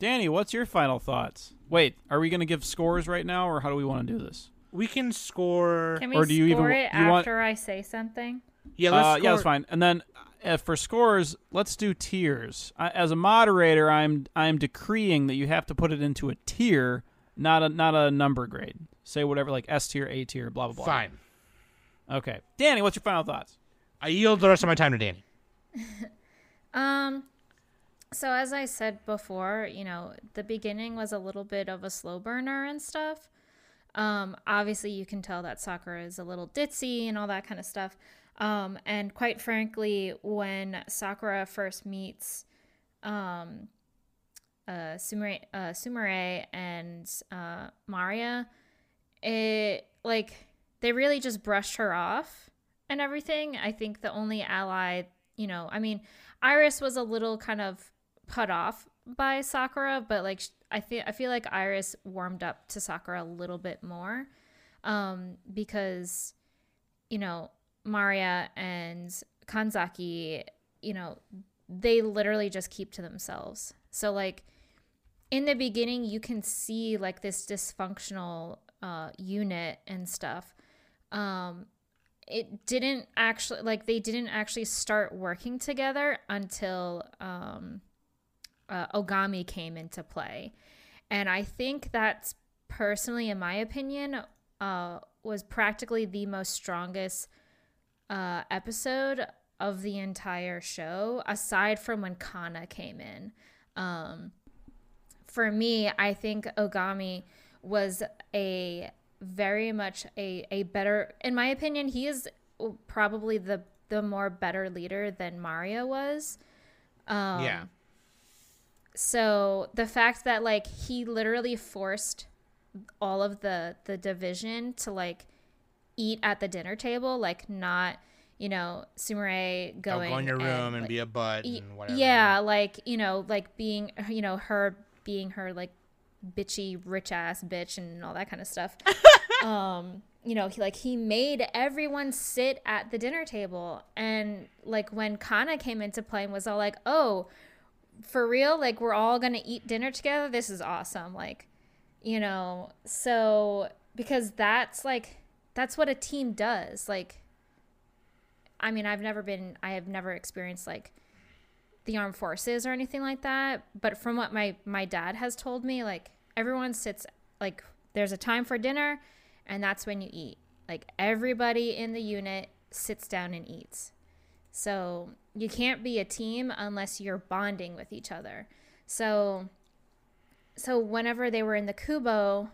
Danny, what's your final thoughts? Wait, are we going to give scores right now, or how do we want to do this? We can score. Can we or do you score even, it you after want... I say something? Yeah, let's score. Yeah, that's fine. And then for scores, let's do tiers. As a moderator, I'm decreeing that you have to put it into a tier, not a number grade. Say whatever, like S tier, A tier, blah blah blah. Fine. Okay, Danny, what's your final thoughts? I yield the rest of my time to Danny. So as I said before, you know, the beginning was a little bit of a slow burner and stuff. Obviously, you can tell that Sakura is a little ditzy and all that kind of stuff. And quite frankly, when Sakura first meets Sumire and Maria, it, like, they really just brushed her off and everything. I think the only ally, you know, I mean, Iris was a little kind of put off by Sakura, but like I feel like Iris warmed up to Sakura a little bit more because, you know, Maria and Kanzaki, you know, they literally just keep to themselves. So like in the beginning, you can see like this dysfunctional unit and stuff. It didn't actually, like, they didn't actually start working together until Ogami came into play. And I think that's, personally, in my opinion, was practically the most strongest episode of the entire show, aside from when Kana came in. For me, I think Ogami was very much a better, in my opinion, he is probably the more better leader than Mario was. Yeah. So the fact that like he literally forced all of the division to like eat at the dinner table, like not, you know, Sumire going, go in your room and like, be a butt and whatever. Yeah, like, you know, like being, you know, her being her like bitchy rich ass bitch and all that kind of stuff. You know, he made everyone sit at the dinner table. And like when Kana came into play and was all like, oh, for real, like we're all gonna eat dinner together, this is awesome, like, you know. So because that's like, that's what a team does. Like, I mean, I have never experienced like the armed forces or anything like that, but from what my dad has told me, like everyone sits, like there's a time for dinner and that's when you eat. Like everybody in the unit sits down and eats. So you can't be a team unless you're bonding with each other. So whenever they were in the Kubo,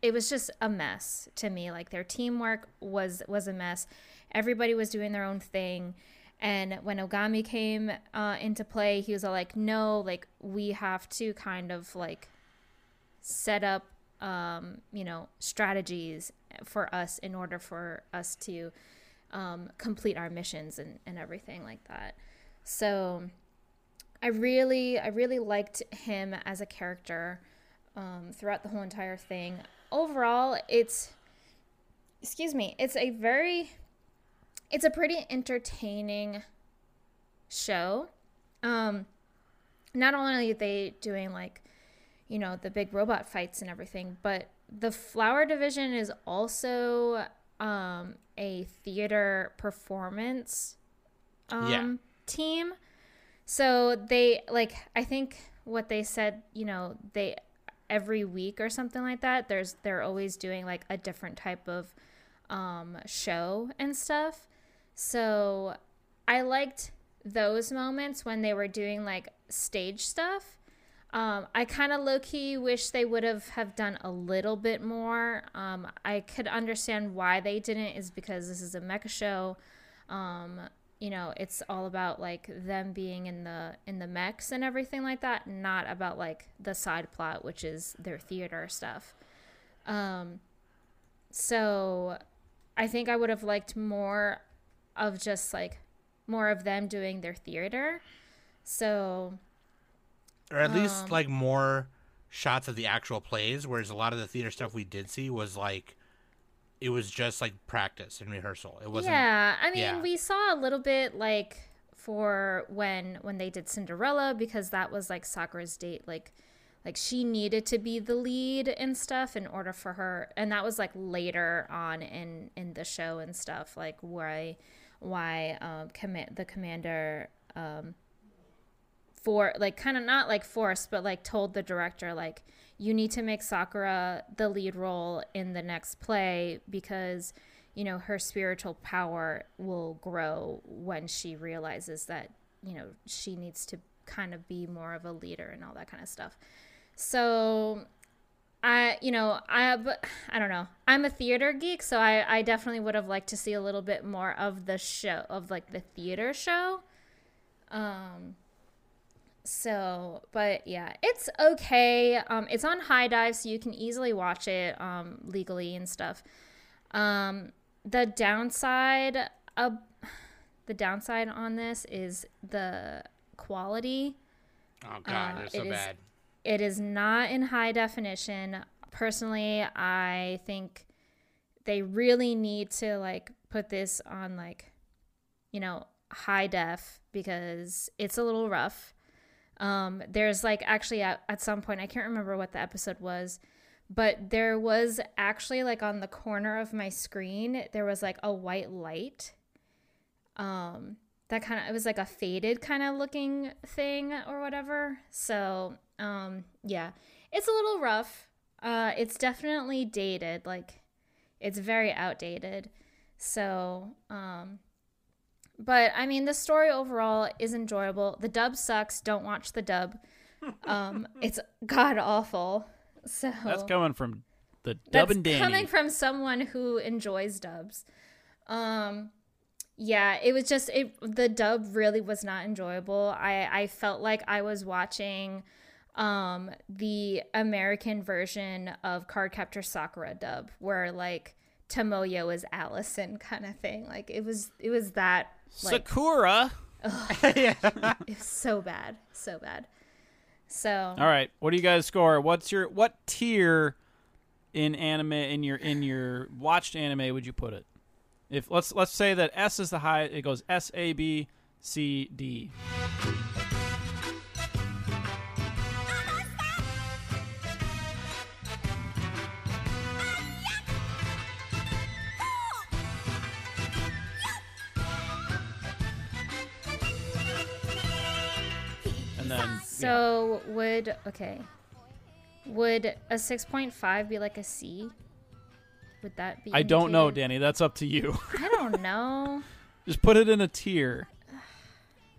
it was just a mess to me. Like their teamwork was a mess. Everybody was doing their own thing. And when Ogami came into play, he was all like, no, like, we have to kind of, like, set up, you know, strategies for us in order for us to complete our missions and everything like that. So I really liked him as a character throughout the whole entire thing. Overall, it's a pretty entertaining show. Not only are they doing, like, you know, the big robot fights and everything, but the Flower Division is also a theater performance team. So they, like, I think what they said, you know, they every week or something like that, they're always doing, like, a different type of show and stuff. So I liked those moments when they were doing like stage stuff. I kind of low-key wish they would have done a little bit more. I could understand why they didn't, is because this is a mecha show. You know, it's all about like them being in the mechs and everything like that, not about like the side plot, which is their theater stuff. So I think I would have liked more of just like more of them doing their theater. So, or at least like more shots of the actual plays, whereas a lot of the theater stuff we did see was like, it was just like practice and rehearsal. It wasn't. Yeah, I mean, yeah. We saw a little bit like for when they did Cinderella, because that was like Sakura's date. Like she needed to be the lead and stuff in order for her, and that was like later on in the show and stuff. Like why the commander for like kind of not like forced, but like told the director like, you need to make Sakura the lead role in the next play because, you know, her spiritual power will grow when she realizes that, you know, she needs to kind of be more of a leader and all that kind of stuff. So, I don't know. I'm a theater geek, so I definitely would have liked to see a little bit more of the show, of like the theater show. So, but yeah, it's okay. It's on High Dive, so you can easily watch it legally and stuff. The downside on this is the quality. Oh God, that's so bad. It is not in high definition. Personally, I think they really need to like put this on like, you know, high def, because it's a little rough. There's like actually at some point, I can't remember what the episode was, but there was actually like on the corner of my screen, there was like a white light, that kind of, it was like a faded kind of looking thing or whatever. So, yeah, it's a little rough. It's definitely dated. Like it's very outdated. So, but, I mean, the story overall is enjoyable. The dub sucks. Don't watch the dub. It's god-awful. So that's coming from the dub and Danny. That's coming from someone who enjoys dubs. Yeah, it was just... the dub really was not enjoyable. I felt like I was watching the American version of Cardcaptor Sakura dub, where, like, Tomoyo is Allison kind of thing. Like, it was that... Like, Sakura. Yeah. It's so bad. So all right, what do you guys score? What tier in anime, in your watched anime, would you put it? If let's say that S is the high, it goes S, A, B, C, D. So would a 6.5 be like a C? Would that be? I don't know, Danny. That's up to you. I don't know. Just put it in a tier.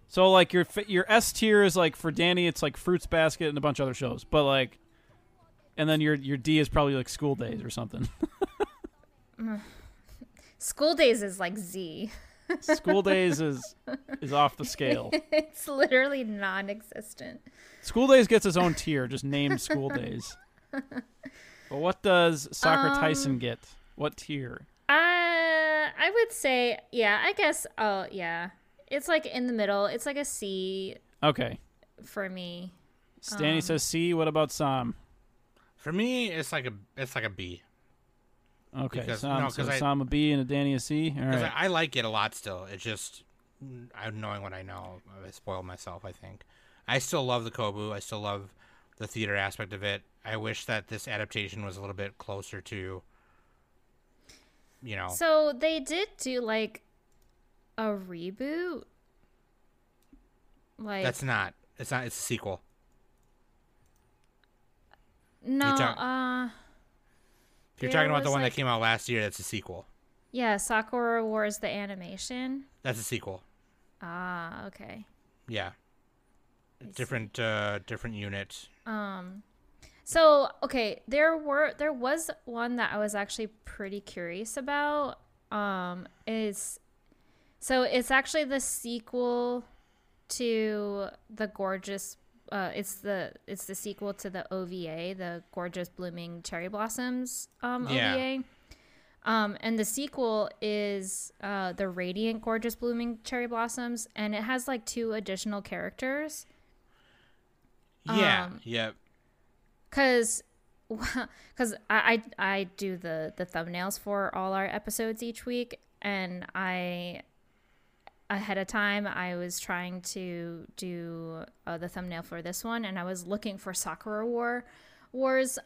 So like your S tier is like, for Danny, it's like Fruits Basket and a bunch of other shows, but like, and then your D is probably like School Days or something. School Days is like Z. School Days is off the scale. It's literally non-existent. School Days gets its own tier, just named School Days. But what does Sakura Taisen get? What tier? I would say, yeah, I guess, oh, yeah. It's like in the middle. It's like a C. Okay. For me. Stanley says C. What about Sam? For me, it's like a B. Okay, because, Sam a B and a Danny a C. All right. I like it a lot still. It's just, knowing what I know, I spoiled myself, I think. I still love the Kobu. I still love the theater aspect of it. I wish that this adaptation was a little bit closer to, you know. So they did do, like, a reboot? Like It's not. It's a sequel. No, You're talking about the one that came out last year. That's a sequel. Yeah, Sakura Wars, the animation. That's a sequel. Ah, okay. Yeah. Different unit. So, okay, there was one that I was actually pretty curious about. Is So it's actually the sequel to the gorgeous. It's the sequel to the OVA, the Gorgeous Blooming Cherry Blossoms OVA. And the sequel is the Radiant Gorgeous Blooming Cherry Blossoms, and it has like two additional characters. Because I do the thumbnails for all our episodes each week, and I ahead of time I was trying to do the thumbnail for this one, and I was looking for Sakura Wars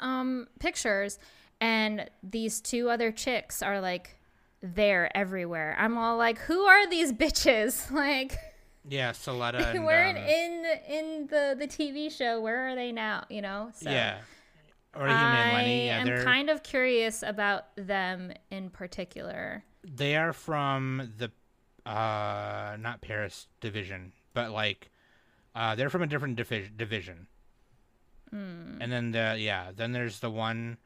pictures. And these two other chicks are, like, there everywhere. I'm all like, who are these bitches? Like, yeah, Saletta. They weren't in the TV show. Where are they now? You know? So yeah. Or I'm kind of curious about them in particular. They are from the, not Paris division, but, like, they're from a different division. Mm. And then, then there's the one...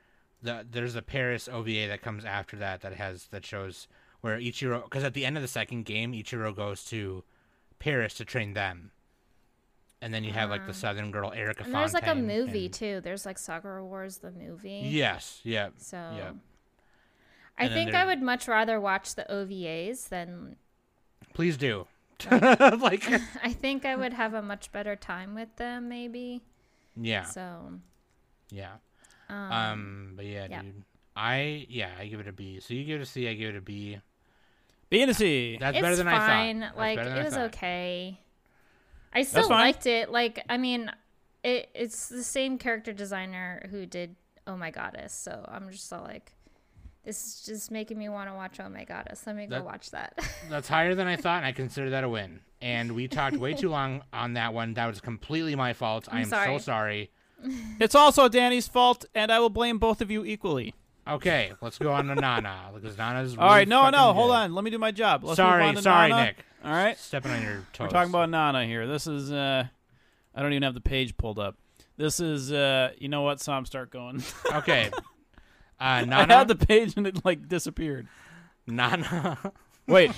There's a Paris OVA that comes after that shows where Ichiro, because at the end of the second game, Ichiro goes to Paris to train them, and then you have like the Southern girl Erica. And there's Fontaine, like a movie too. There's like Sakura Wars the movie. Yes. Yeah. So. Yep. I think I would much rather watch the OVAs than. Please do. Like. I think I would have a much better time with them, maybe. Yeah. So. Yeah. But yeah, dude. I give it a B. So you give it a C, I give it a B. B and a C. That's better than I thought. It's fine. Like, it was okay. I still liked it. Like, I mean, it's the same character designer who did Oh My Goddess. So I'm just all like, this is just making me want to watch Oh My Goddess. Let me go watch that. That's higher than I thought, and I consider that a win. And we talked way too long on that one. That was completely my fault. I am so sorry. It's also Danny's fault, and I will blame both of you equally. Okay, let's go on to Nana, because Nana's really all right. No, hold on. Let me do my job. Let's sorry, Nana. Nick. All right, stepping on your toes. We're talking about Nana here. This is I don't even have the page pulled up. This is you know what? So I'm start going. Okay, Nana. I had the page and it like disappeared. Nana. Wait.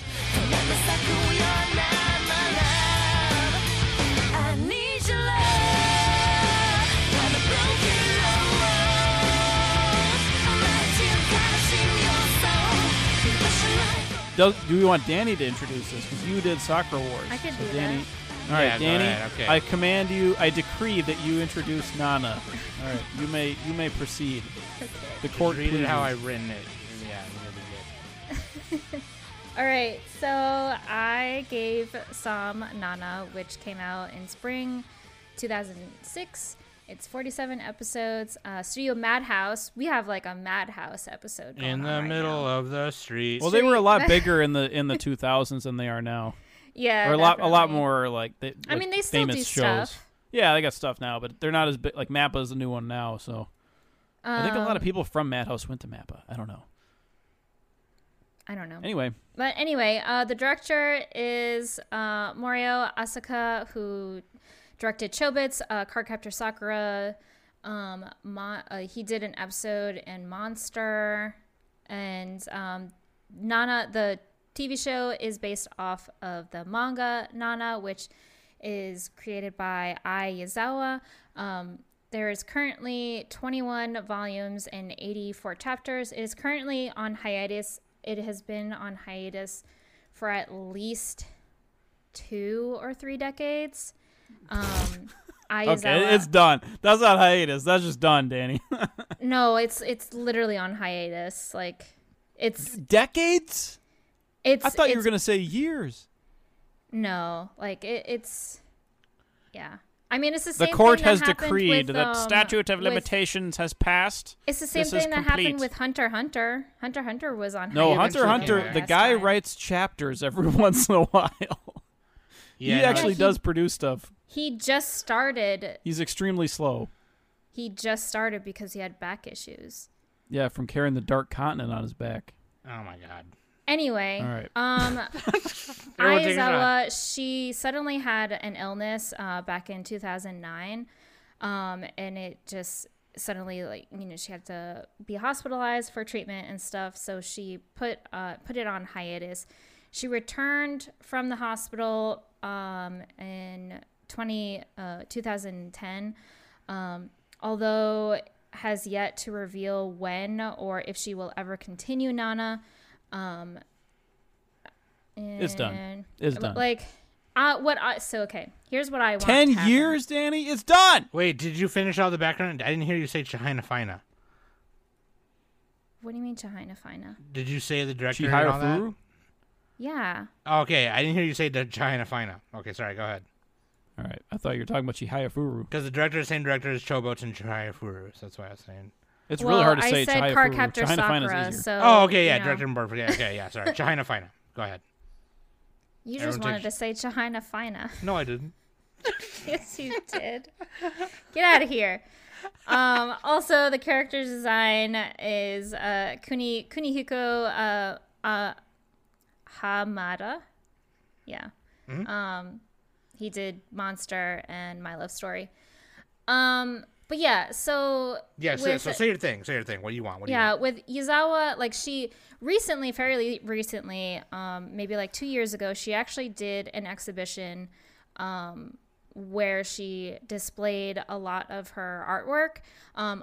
Do we want Danny to introduce this? Because you did Sakura Wars. I could do Danny. That. All right, Danny. Go ahead, okay. I command you. I decree that you introduce Nana. All right, you may proceed. Okay. The court read it how I written it. Yeah, really good. All right, so I gave Sam Nana, which came out in spring 2006. It's 47 episodes. Studio Madhouse. We have like a Madhouse episode going in the on right middle now. Of the street. Well, they were a lot bigger in the 2000s than they are now. Yeah, or a lot more like. I mean, they still do stuff. Yeah, they got stuff now, but they're not as big. Like Mappa is the new one now, so I think a lot of people from Madhouse went to Mappa. I don't know. Anyway, the director is Morio Asaka, who. Directed Chobits, Cardcaptor Sakura. He did an episode in Monster. And Nana, the TV show, is based off of the manga Nana, which is created by Ai Yazawa. There is currently 21 volumes and 84 chapters. It is currently on hiatus. It has been on hiatus for at least 2 or 3 decades. Okay, it's done. That's not hiatus. That's just done, Danny. No, it's literally on hiatus. Like, it's decades. I thought you were gonna say years. No, like it's. Yeah, I mean it's the same. The court has decreed that statute of limitations has passed. It's the same thing that happened with Hunter x Hunter. Hunter x Hunter was on hiatus. No, Hunter x Hunter. The guy writes chapters every once in a while. Yeah, he actually does produce stuff. He just started. He's extremely slow. He just started because he had back issues. Yeah, from carrying the Dark Continent on his back. Oh, my God. Anyway, all right. Aizawa, she suddenly had an illness back in 2009, and it just suddenly, like, you know, she had to be hospitalized for treatment and stuff, so she put it on hiatus. She returned from the hospital in 2010, although has yet to reveal when or if she will ever continue Nana. It's done. It's done. Like, okay, here's what I want. 10 years, Danny? It's done! Wait, did you finish all the background? I didn't hear you say Chihina Fina. What do you mean Chihina Fina? Did you say the director and all that? Yeah. Okay, I didn't hear you say the Chihina Fina. Okay, sorry, go ahead. All right, I thought you were talking about Chihaya Furu. Because the director is the same director as Chobot and Chihaya Furu, so that's why I was saying. It's really hard to say Chihaya Furu. I said Cardcaptor Sakura, so... Oh, okay, yeah, director and board. Yeah, okay, yeah, sorry. Chihina Fina. Go ahead. You just wanted to say Chihina Fina. No, I didn't. Yes, you did. Get out of here. Also, the character's design is Kunihiko Hamada. Yeah. Mm-hmm. He did Monster and My Love Story. But yeah, so... Yeah, so say your thing. Say your thing. What do you want? What do you want? With Yazawa, like she recently, fairly recently, maybe like 2 years ago, she actually did an exhibition where she displayed a lot of her artwork.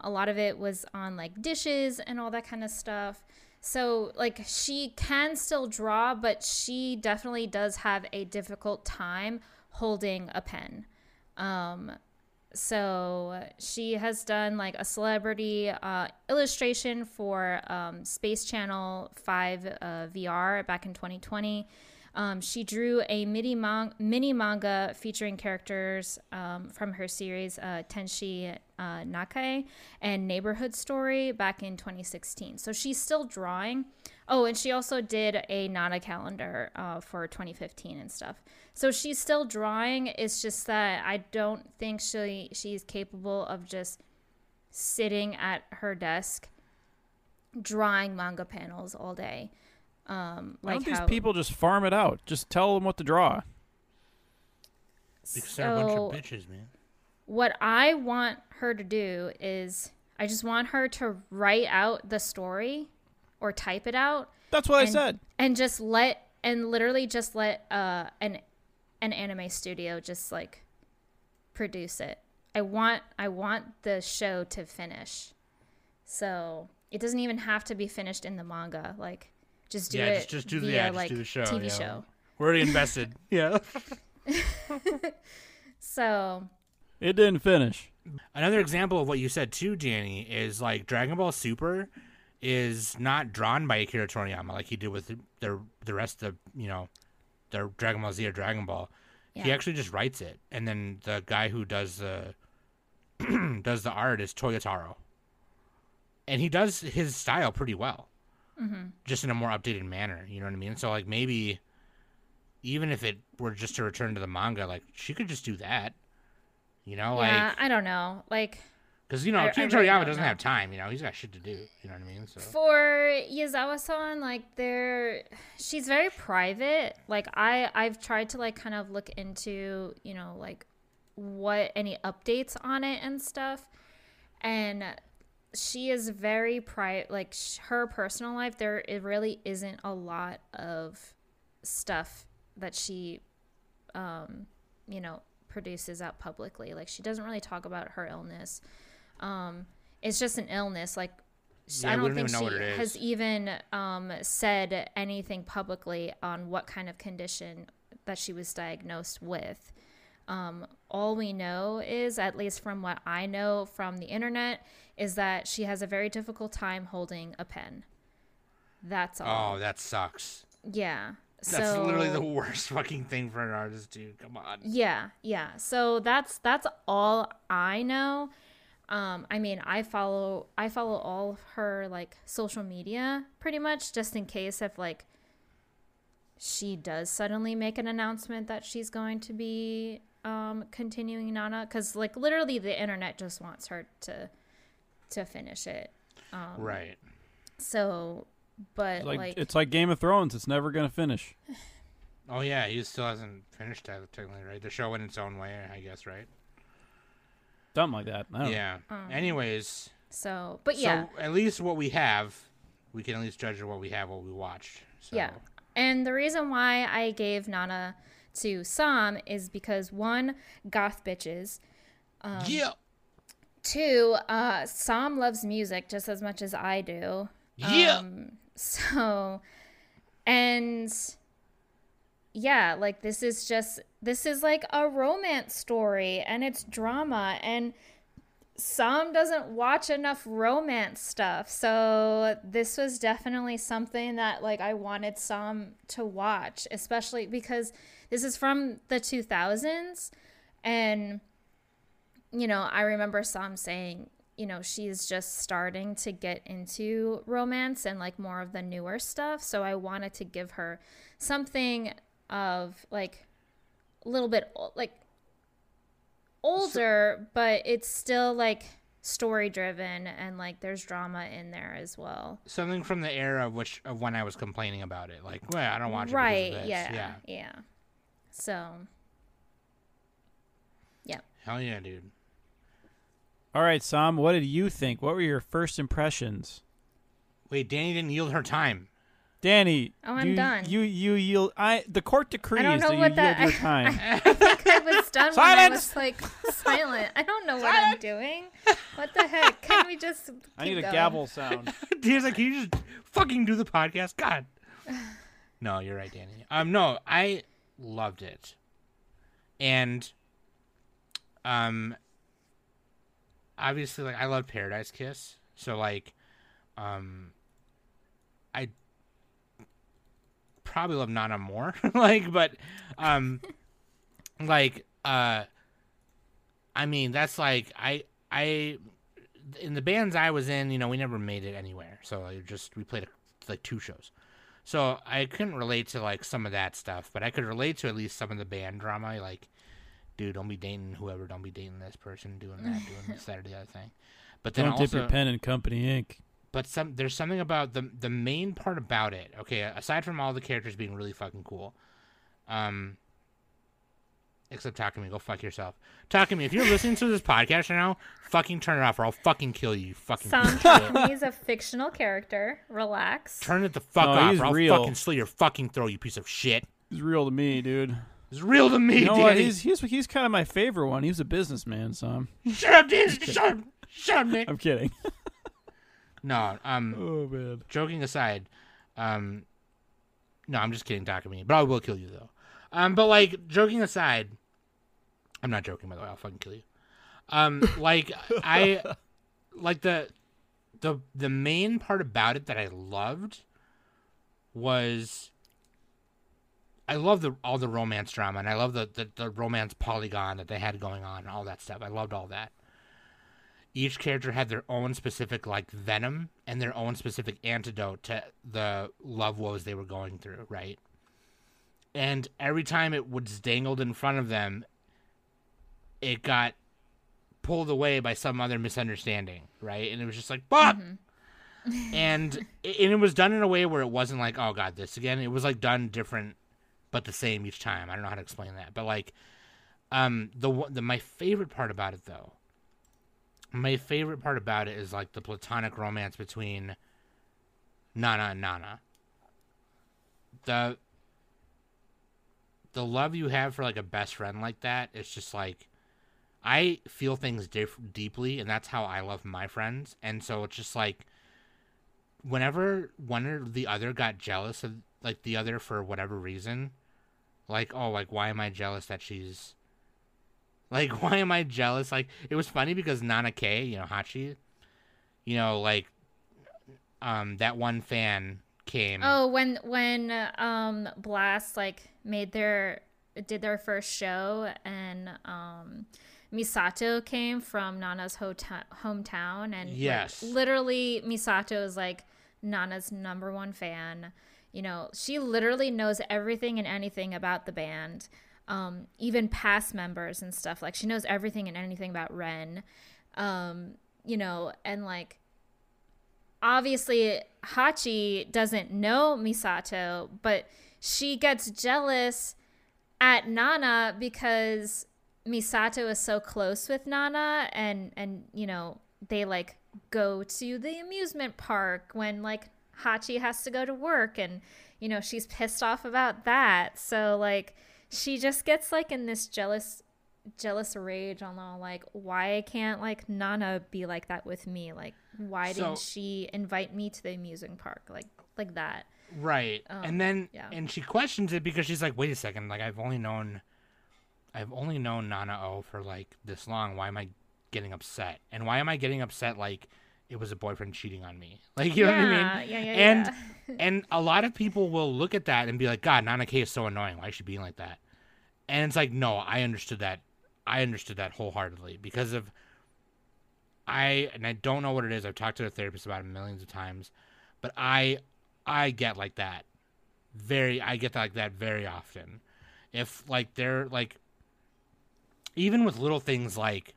A lot of it was on like dishes and all that kind of stuff. So like she can still draw, but she definitely does have a difficult time holding a pen. So she has done like a celebrity illustration for Space Channel 5 VR back in 2020. She drew a mini manga featuring characters from her series Tenshi Nakai and Neighborhood Story back in 2016. So she's still drawing. Oh, and she also did a Nana calendar for 2015 and stuff. So she's still drawing. It's just that I don't think she's capable of just sitting at her desk drawing manga panels all day. Like why don't these people just farm it out? Just tell them what to draw. Because they're a bunch of bitches, man. What I want her to do is I just want her to write out the story or type it out. That's what I said. And just let an anime studio just like produce it. I want the show to finish. So it doesn't even have to be finished in the manga. Like just do it. Just do the show. TV show. We're already invested. Yeah. So it didn't finish. Another example of what you said too, Danny, is like Dragon Ball Super is not drawn by Akira Toriyama like he did with the rest of the Dragon Ball Z or Dragon Ball. Yeah. He actually just writes it, and then the guy who does the does the art is Toyotaro, and he does his style pretty well, mm-hmm. just in a more updated manner. You know what I mean? So like maybe even if it were just to return to the manga, like she could just do that. Yeah, I don't know. Like, because, Akira Toriyama doesn't have time, He's got shit to do, you know what I mean? So. For Yazawa-san, like, she's very private. Like, I've tried to, like, kind of look into, like, what any updates on it and stuff. And she is very private. Like, her personal life, it really isn't a lot of stuff that she, produces out publicly. Like she doesn't really talk about her illness. It's just an illness. Like I don't think she has even said anything publicly on what kind of condition that she was diagnosed with. All we know is, at least from what I know from the internet, is that she has a very difficult time holding a pen. That's all. Oh, that sucks. Yeah. That's literally the worst fucking thing for an artist, dude. Come on. Yeah. So that's all I know. I mean, I follow all of her like social media pretty much, just in case if like she does suddenly make an announcement that she's going to be continuing Nana, because like literally the internet just wants her to finish it. Right. So. But like it's like Game of Thrones. It's never gonna finish. Oh yeah, he still hasn't finished that technically, right? The show in its own way, I guess, right? Something like that. I don't know. Anyways. So, but yeah. So at least what we have, we can at least judge what we watched. So. Yeah, And the reason why I gave Nana to Sam is because, one, goth bitches. Yeah. Two, Sam loves music just as much as I do. Yeah. So, and yeah, like this is like a romance story and it's drama, and Sam doesn't watch enough romance stuff. So this was definitely something that like I wanted Sam to watch, especially because this is from the 2000s, and you know, I remember Sam saying, you know, she's just starting to get into romance and like more of the newer stuff. So I wanted to give her something of like a little bit like older, but it's still like story driven and like there's drama in there as well. Something from the era of when I was complaining about it, like, well, I don't watch it because of this. Yeah. So, yeah. Hell yeah, dude. All right, Sam, what did you think? What were your first impressions? Wait, Danny didn't yield her time. Danny. Oh, I'm done. You yield. The court decrees that you yield your time. I think I was done when I was like silent. I don't know what I'm doing. What the heck? Can we just keep going? I need a gavel sound. Danny's like, can you just fucking do the podcast? God. No, you're right, Danny. No, I loved it. And, obviously, like, I love Paradise Kiss, so like, I probably love Nana more, like, but, like, I mean, that's like, I in the bands I was in, you know, we never made it anywhere, so I we played like 2 shows, so I couldn't relate to like some of that stuff, but I could relate to at least some of the band drama, like, dude, don't be dating whoever. Don't be dating this person. Doing that. Doing this, that, or the other thing. But then don't dip your pen in company ink. But there's something about the main part about it. Okay, aside from all the characters being really fucking cool, except Takumi, go fuck yourself. Takumi, if you're listening to this podcast right now, fucking turn it off, or I'll fucking kill you. Fucking. Takumi's a fictional character. Relax. Turn it the fuck off, or I'll fucking slit your fucking throat. You piece of shit. He's real to me, dude. It's real to me, Danny. What? He's kind of my favorite one. He's a businessman, so. Shut up, Danny. Shut up, Nick. I'm kidding. No, oh man. Joking aside, no, I'm just kidding, Takumi. But I will kill you though. But like, joking aside, I'm not joking by the way. I'll fucking kill you. Like I, like the main part about it that I loved was. I love all the romance drama, and I love the romance polygon that they had going on and all that stuff. I loved all that. Each character had their own specific, like, venom and their own specific antidote to the love woes they were going through, right? And every time it was dangled in front of them, it got pulled away by some other misunderstanding, right? And it was just like, fuck! Mm-hmm. And it was done in a way where it wasn't like, oh, God, this again. It was, like, done different, but the same each time. I don't know how to explain that. But, like, my favorite part about it, though, is, like, the platonic romance between Nana and Nana. The love you have for, like, a best friend like that, it's just, like, I feel things deeply, and that's how I love my friends. And so it's just, like, whenever one or the other got jealous of, like, the other for whatever reason, like, oh, like, why am I jealous that she's, like, why am I jealous? Like, it was funny because Nana K, you know, Hachi, you know, like, that one fan came. Oh, when Blast, like, did their first show, and, Misato came from Nana's hometown, and yes. Like, literally Misato is like Nana's #1 fan. You know, she literally knows everything and anything about the band, even past members and stuff. Like, she knows everything and anything about Ren, you know, and like obviously Hachi doesn't know Misato, but she gets jealous at Nana because Misato is so close with Nana, and you know, they like go to the amusement park when like Hachi has to go to work and, you know, she's pissed off about that. So, like, she just gets, like, in this jealous rage on all, like, why can't, like, Nana be like that with me? Like, why didn't she invite me to the amusement park? Like that. Right. And then, and she questions it because she's like, wait a second, like, I've only known Nana O for, like, this long. Why am I getting upset? And why am I getting upset, like, it was a boyfriend cheating on me? Like, you know what I mean? And a lot of people will look at that and be like, God, Nana K is so annoying. Why is she being like that? And it's like, no, I understood that wholeheartedly because of I don't know what it is. I've talked to the therapist about it millions of times, but I get like that very often. If, like, they're like, even with little things like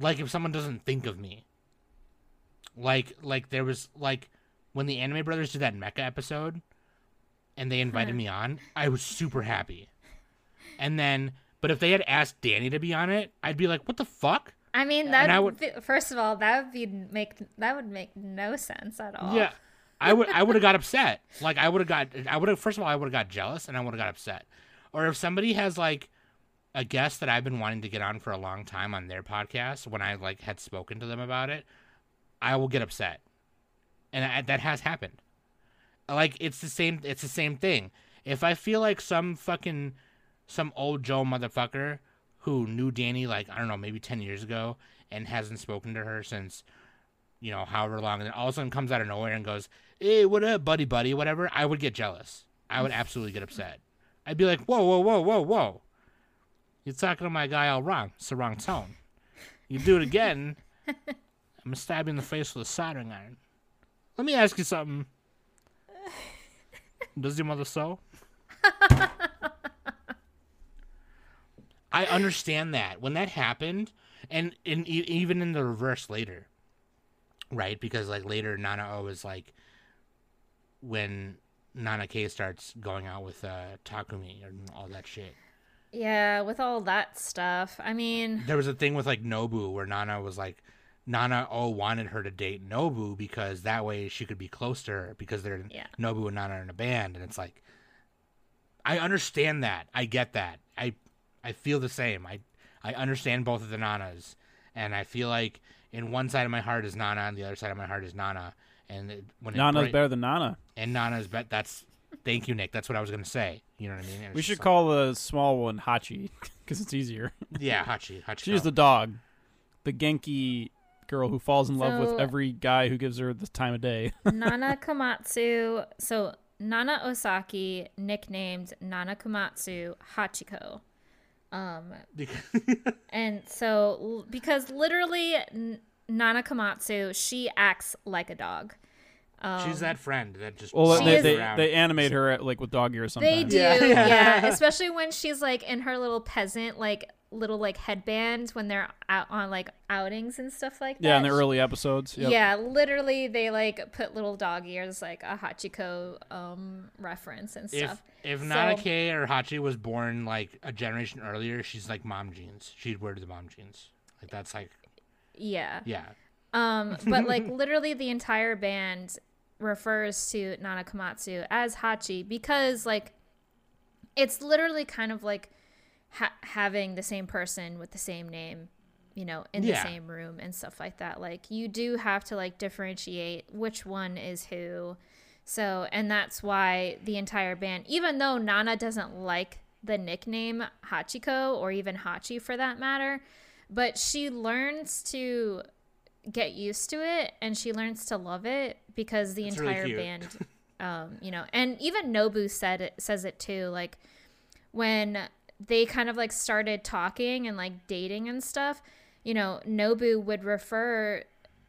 if someone doesn't think of me, like there was, like, when the Anime Brothers did that Mecha episode and they invited me on, I was super happy. And then, but if they had asked Danny to be on it, I'd be like, what the fuck? I mean, that would make no sense at all. Yeah. I would have got upset. Like, I would have got jealous, and I would have got upset. Or if somebody has, like, a guest that I've been wanting to get on for a long time on their podcast, when I, like, had spoken to them about it, I will get upset. And that has happened. Like, it's the same thing. If I feel like some old Joe motherfucker who knew Danny, like, I don't know, maybe 10 years ago and hasn't spoken to her since, you know, however long, and then all of a sudden comes out of nowhere and goes, hey, what up, buddy, whatever, I would get jealous. I would absolutely get upset. I'd be like, whoa. You're talking to my guy all wrong. It's the wrong tone. You do it again, I'm going to stab you in the face with a soldering iron. Let me ask you something. Does your mother sew? I understand that. When that happened, and even in the reverse later, right? Because, like, later Nana O is, like, when Nana K starts going out with Takumi and all that shit. Yeah, with all that stuff. I mean, there was a thing with, like, Nobu where Nana was like, Nana O wanted her to date Nobu because that way she could be close to her because they're Nobu and Nana are in a band. And it's like, I understand that. I get that. I feel the same. I understand both of the Nanas. And I feel like in one side of my heart is Nana and the other side of my heart is Nana. And when Nana's better than Nana. And Nana's better. That's, thank you, Nick. That's what I was going to say. You know what I mean? We should call the small one Hachi because it's easier. Yeah, Hachi. She's the dog. The Genki girl who falls in love with every guy who gives her the time of day. Nana Komatsu. So Nana Osaki, nicknamed Nana Komatsu, Hachiko. And so, because literally Nana Komatsu, she acts like a dog. She's that friend that just... Well, they animate her, like, with dog ears sometimes. They do, yeah. Especially when she's, like, in her little peasant, like, little, like, headbands when they're out on, like, outings and stuff like that. Yeah, in the early episodes. Yep. Yeah, literally they, like, put little dog ears, like a Hachiko reference and stuff. If Nana K or Hachi was born, like, a generation earlier, she's, like, mom jeans. She'd wear the mom jeans. Like, that's, like... Yeah. Yeah. But, like, literally the entire band refers to Nana Komatsu as Hachi because, like, it's literally kind of like having the same person with the same name, you know, in the same room and stuff like that. Like, you do have to, like, differentiate which one is who. So, and that's why the entire band, even though Nana doesn't like the nickname Hachiko or even Hachi for that matter, but she learns to get used to it and she learns to love it because the entire band, you know, and even Nobu says it too, like, when they kind of, like, started talking and, like, dating and stuff, you know, Nobu would refer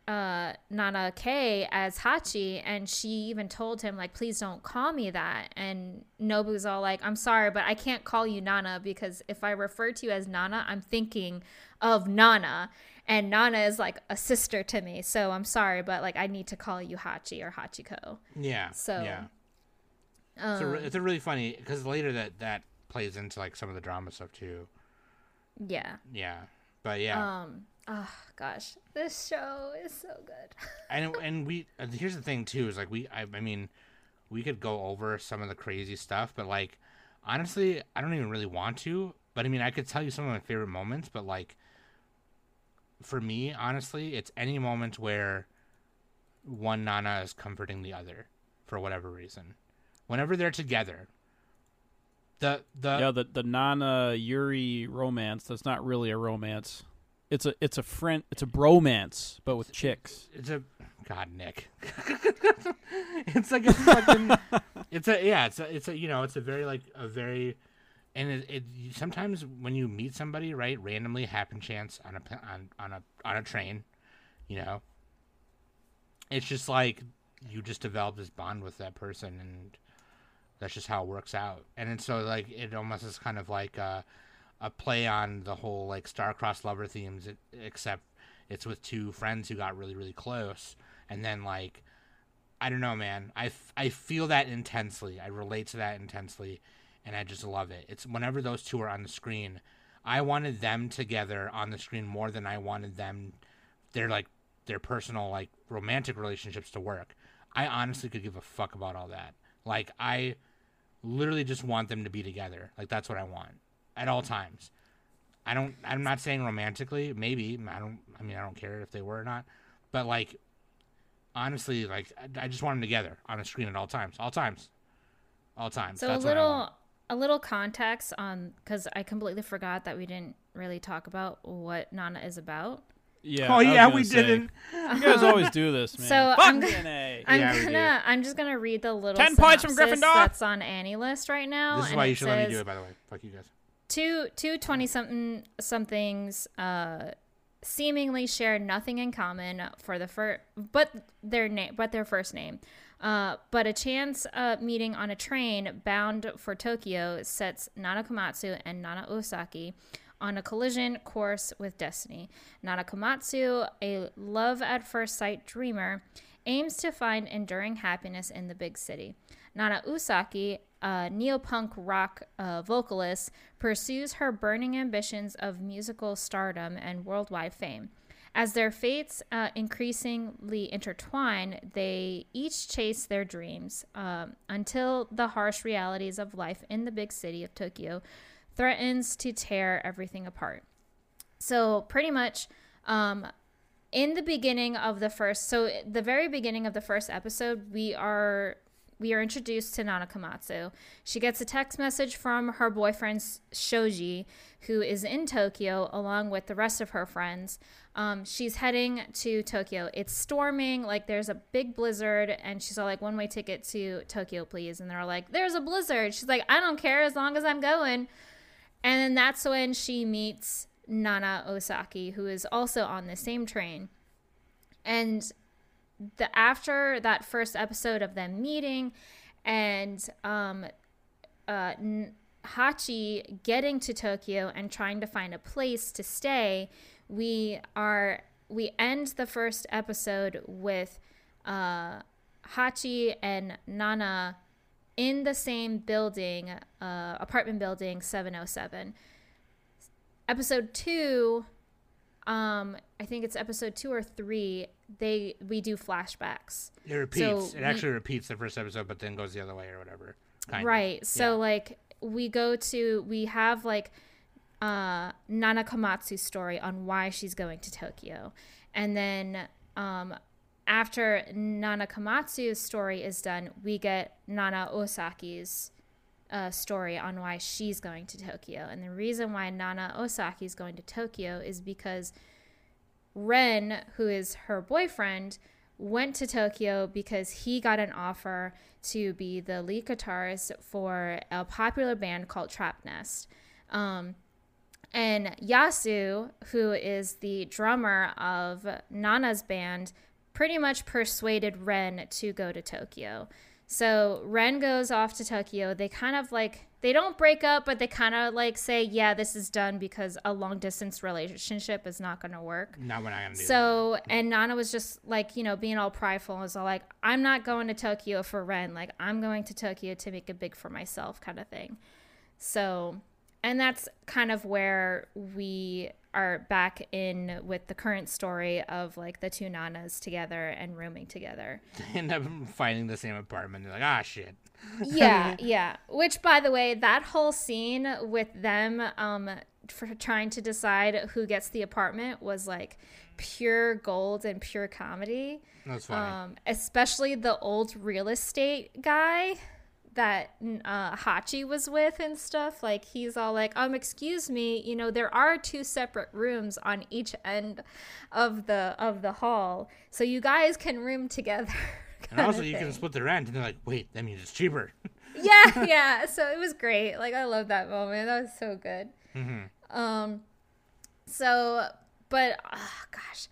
Nana K as Hachi, and she even told him, like, please don't call me that. And Nobu's all like, I'm sorry, but I can't call you Nana because if I refer to you as Nana, I'm thinking of Nana, and Nana is, like, a sister to me, so I'm sorry, but, like, I need to call you Hachi or Hachiko. Yeah. So yeah. It's a really funny, because later that plays into, like, some of the drama stuff too. Yeah. Yeah. But yeah. Oh gosh, this show is so good. And we here's the thing too is like we could go over some of the crazy stuff, but like honestly, I don't even really want to. But I mean, I could tell you some of my favorite moments, but like for me, honestly, it's any moment where one Nana is comforting the other for whatever reason. Whenever they're together. The Nana Yuri romance, that's not really a romance. It's a bromance, but with chicks. God, Nick. It's like a fucking. It's sometimes when you meet somebody right randomly, happen chance on a train, you know. It's just like you just develop this bond with that person, and that's just how it works out. And so like it almost is kind of like a play on the whole like star-crossed lover themes, except it's with two friends who got really, really close. And then like, I don't know, man, I feel that intensely. I relate to that intensely, and I just love it. It's whenever those two are on the screen, I wanted them together on the screen more than I wanted them, their personal, like romantic relationships to work. I honestly could give a fuck about all that. Like I literally just want them to be together. Like that's what I want. At all times. I'm not saying romantically, maybe. I don't care if they were or not. But like honestly, like I just want them together on a screen at all times. So that's a little context on, because I completely forgot that we didn't really talk about what Nana is about. Yeah. Oh yeah, we didn't. You guys always do this, man. So I'm just gonna read the little 10 points from Gryffindor that's on Annie list right now. This is why you should let me do it, by the way. Fuck you guys. Two 20-somethings seemingly share nothing in common but their first name. But a chance meeting on a train bound for Tokyo sets Nana Komatsu and Nana Osaki on a collision course with destiny. Nana Komatsu, a love at first sight dreamer, aims to find enduring happiness in the big city. Nana Osaki, a neopunk rock vocalist, pursues her burning ambitions of musical stardom and worldwide fame. As their fates increasingly intertwine, they each chase their dreams until the harsh realities of life in the big city of Tokyo threatens to tear everything apart. So pretty much in the beginning of the very beginning of the first episode, we are introduced to Nana Komatsu. She gets a text message from her boyfriend, Shoji, who is in Tokyo along with the rest of her friends. She's heading to Tokyo. It's storming, like there's a big blizzard, and she's all like, one-way ticket to Tokyo, please. And they're like, there's a blizzard. She's like, I don't care as long as I'm going. And then that's when she meets Nana Osaki, who is also on the same train. And after that first episode of them meeting and Hachi getting to Tokyo and trying to find a place to stay, we end the first episode with Hachi and Nana in the same building, apartment building 707. Episode 2, I think it's episode 2 or 3, we do flashbacks. It repeats. Actually repeats the first episode, but then goes the other way or whatever. Right. So yeah. Like we have like Nana Komatsu's story on why she's going to Tokyo, and then after Nana Komatsu's story is done, we get Nana Osaki's story on why she's going to Tokyo. And the reason why Nana Osaki is going to Tokyo is because Ren, who is her boyfriend, went to Tokyo because he got an offer to be the lead guitarist for a popular band called Trap Nest. And Yasu, who is the drummer of Nana's band, pretty much persuaded Ren to go to Tokyo. So Ren goes off to Tokyo. They kind of like, they don't break up, but they kind of like say, yeah, this is done because a long distance relationship is not going to work. Not what I am doing. So, and Nana was just like, you know, being all prideful and was all like, I'm not going to Tokyo for Ren. Like, I'm going to Tokyo to make it big for myself, kind of thing. So, and that's kind of where we are back in with the current story of like the two Nanas together and rooming together. They end up finding the same apartment. They're like, ah, shit. Yeah, yeah. Which, by the way, that whole scene with them for trying to decide who gets the apartment was like pure gold and pure comedy. That's funny. Especially the old real estate guy that Hachi was with and stuff. Like, he's all like, excuse me, you know, there are two separate rooms on each end of the hall, so you guys can room together. And also you can split the rent. And they're like, wait, that means it's cheaper. Yeah, yeah. So it was great. Like, I love that moment. That was so good. Mm-hmm. But, oh, gosh,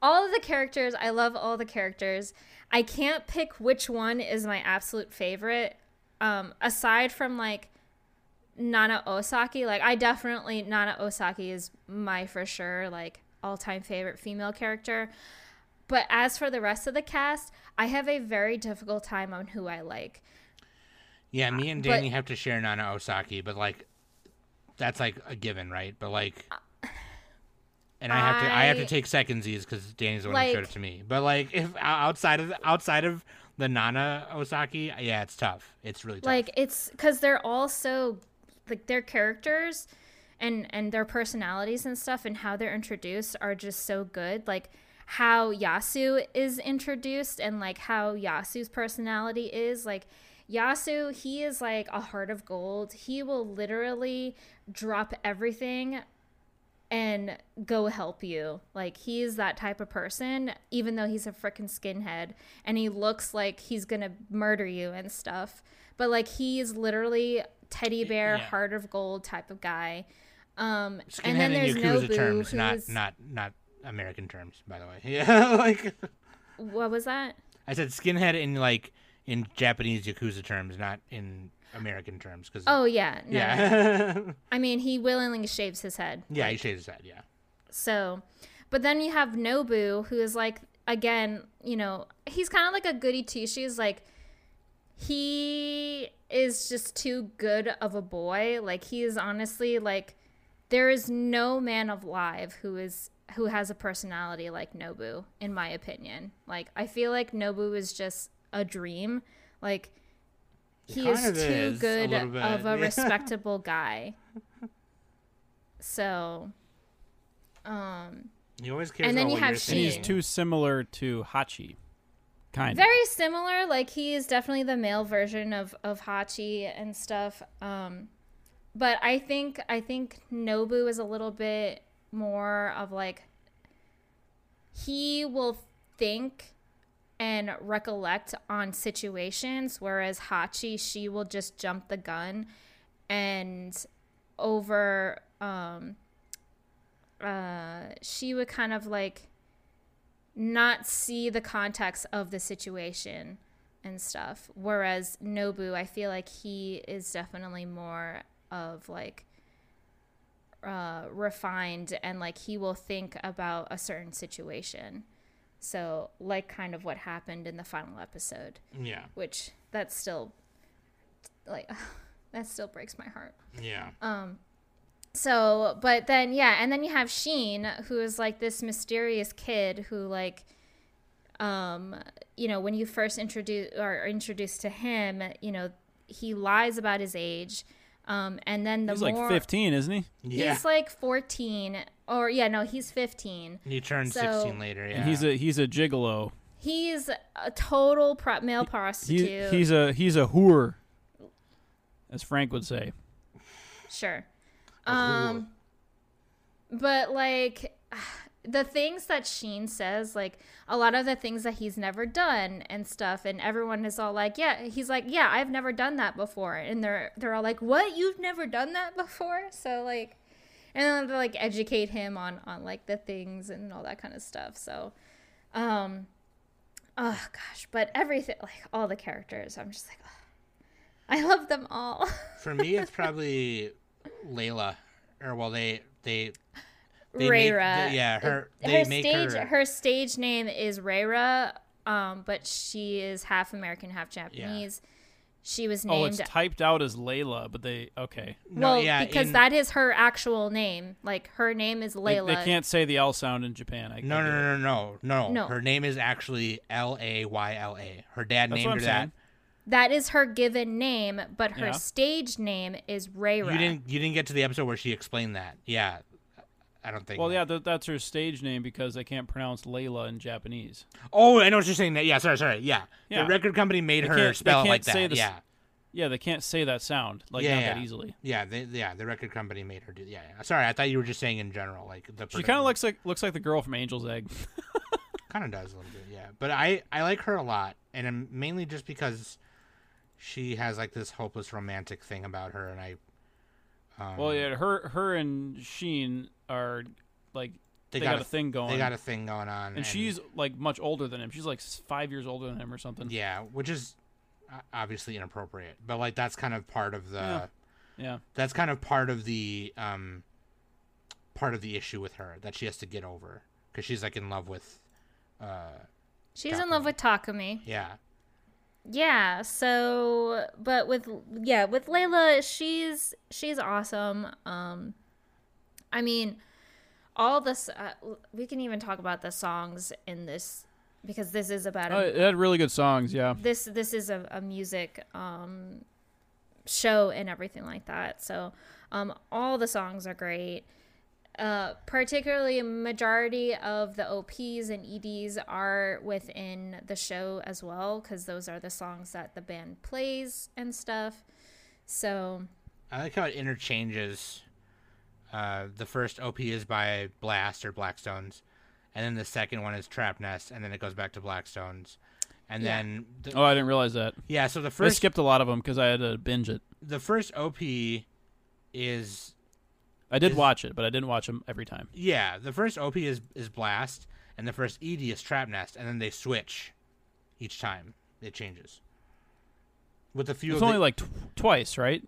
all of the characters, I love all the characters. I can't pick which one is my absolute favorite. Aside from, like, Nana Osaki, like, Nana Osaki is my, for sure, like, all-time favorite female character. But as for the rest of the cast, I have a very difficult time on who I like. Yeah, me and Danny have to share Nana Osaki, but, like, that's, like, a given, right? But, like... And I have to take secondsies because Danny's the one who showed it to me. But like, if outside of the Nana Osaki, yeah, it's tough. It's really tough. Like, it's because they're all so, like, their characters and their personalities and stuff and how they're introduced are just so good. Like how Yasu is introduced and like how Yasu's personality is like. Yasu, he is like a heart of gold. He will literally drop everything and go help you. Like, he's that type of person, even though he's a freaking skinhead and he looks like he's gonna murder you and stuff, but like, he is literally teddy bear, yeah, heart of gold type of guy. Skinhead and then there's Nobu, terms, not American terms, by the way. Yeah, like, what was that? I said skinhead in like in Japanese Yakuza terms, not in American terms, because no. I mean, he willingly shaves his head. Yeah, like, he shaves his head. Yeah. So, but then you have Nobu, who is like, again, you know, he's kind of like a goody two shoes. Like, he is just too good of a boy. Like, he is honestly like, there is no man alive who has a personality like Nobu, in my opinion. Like, I feel like Nobu is just a dream. Like, he is too good of a respectable guy. So, he always cares. And then you have Shin. He's too similar to Hachi, kind of. Very similar. Like, he is definitely the male version of Hachi and stuff. But I think Nobu is a little bit more of like, he will think and recollect on situations, whereas Hachi, she will just jump the gun and she would kind of like not see the context of the situation and stuff, whereas Nobu, I feel like he is definitely more of like refined and like he will think about a certain situation. So, like, kind of what happened in the final episode. Yeah. Which, that still breaks my heart. Yeah. So, but then, yeah, and then you have Sheen, who is, like, this mysterious kid who, like, you know, when you first introduced to him, you know, he lies about his age. And then he's like 15, isn't he? Yeah. He's like 14 or yeah, no, he's 15. And he turned 16 later. Yeah. And he's a gigolo. He's a total male prostitute. He's a whore, as Frank would say. Sure. But like the things that Sheen says, like a lot of the things that he's never done and stuff, and everyone is all like, yeah, he's like, yeah, I've never done that before. And they're all like, what? You've never done that before? So like, and then they like educate him on like the things and all that kind of stuff. So, oh gosh, but everything, like all the characters, I'm just like, oh, I love them all. For me, it's probably Layla, or well, they Reira. Her stage name is Reira, but she is half American, half Japanese. She was named. Oh, it's typed out as Layla, but they okay. Well, no, yeah, because that is her actual name. Like her name is Layla. They can't say the L sound in Japan. No. Her name is actually Layla. Her dad named her that. That is her given name, but her stage name is Reira. You didn't get to the episode where she explained that. Yeah. I don't think. Well, that. That's her stage name because they can't pronounce Layla in Japanese. Oh, I know what you're saying. Yeah, sorry. Yeah. The record company made her spell it like that. They can't say that sound that easily. Yeah, the record company made her do. Yeah. Sorry, I thought you were just saying in general, like the. She kind of looks like the girl from Angel's Egg. Kind of does a little bit, yeah. But I like her a lot, and I'm mainly just because she has like this hopeless romantic thing about her, and I. Her and Sheen are like they got a thing going. They got a thing going on, and she's like much older than him. She's like 5 years older than him or something. Yeah, which is obviously inappropriate, but like that's kind of part of the that's kind of part of the issue with her that she has to get over because she's like in love with Takumi. In love with Takumi. Yeah. Yeah, so but with Layla, she's awesome. I mean, all this we can even talk about the songs in this because this is about it had really good songs, yeah. This is a music show and everything like that. So, all the songs are great. Particularly majority of the OPs and EDs are within the show as well because those are the songs that the band plays and stuff. So I like how it interchanges. The first OP is by Blast or Blackstones, and then the second one is Trap Nest, and then it goes back to Blackstones. And then I didn't realize that. Yeah, so the first I skipped a lot of them because I had to binge it. The first OP is. I did watch it, but I didn't watch them every time. Yeah, the first OP is Blast, and the first ED is Trap Nest, and then they switch each time. It changes. With a few. It's only like twice, right?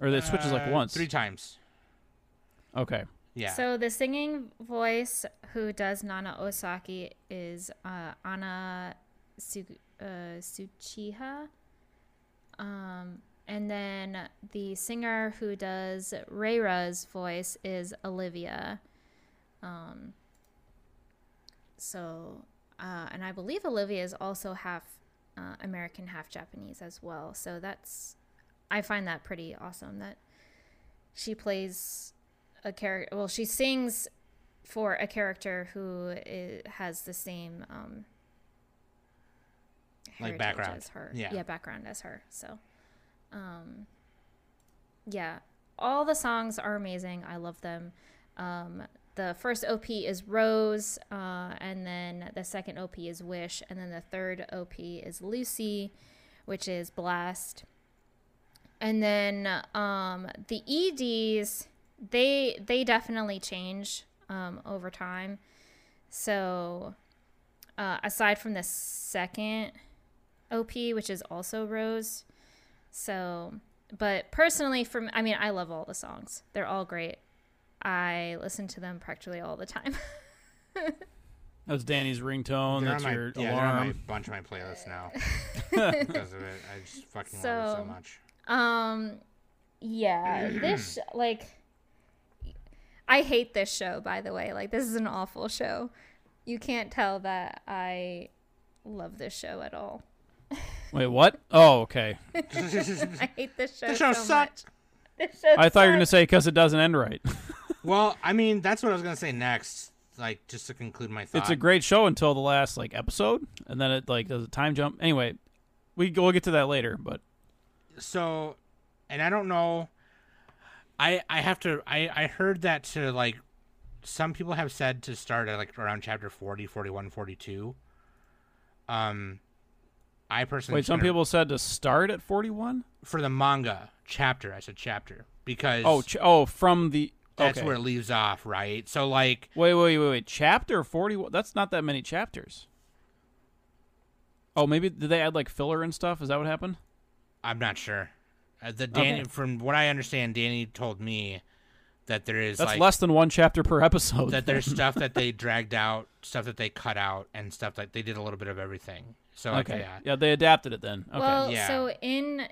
Or it switches like once. 3 times. Okay. Yeah. So the singing voice who does Nana Osaki is Anna Tsuchiha. And then the singer who does Reira's voice is Olivia. And I believe Olivia is also half American, half Japanese as well. So I find that pretty awesome that she plays a character. Well, she sings for a character who has the same heritage background as her. Yeah, background as her. So. All the songs are amazing. I love them. The first OP is Rose, and then the second OP is Wish, and then the third OP is Lucy, which is Blast. And then the EDs, they definitely change over time. So aside from the second OP, which is also Rose. So, but personally, I love all the songs. They're all great. I listen to them practically all the time. That's Danny's ringtone. That's your alarm. They're on a bunch of my playlists now. Because of it. I just fucking love it so much. Yeah. This, I hate this show, by the way. Like, this is an awful show. You can't tell that I love this show at all. Wait, what? Oh, okay. I hate this show. This show so sucked. Much. This show I thought you were going to say because it doesn't end right. Well, that's what I was going to say next. Like, just to conclude my thought. It's a great show until the last episode, and then it does a time jump. Anyway, we'll get to that later. But so, and I don't know. I have to. I heard that to some people have said to start at around chapter 40, 41, 42. I personally people said to start at 41 for the manga chapter. I said chapter because that's where it leaves off, right? So wait, chapter 41. That's not that many chapters. Oh, maybe did they add filler and stuff? Is that what happened? I'm not sure. From what I understand, Danny told me that there is that's less than one chapter per episode. That there's stuff that they dragged out, stuff that they cut out, and stuff like they did a little bit of everything. So, okay. Yeah, they adapted it then. Okay. Well, yeah. So in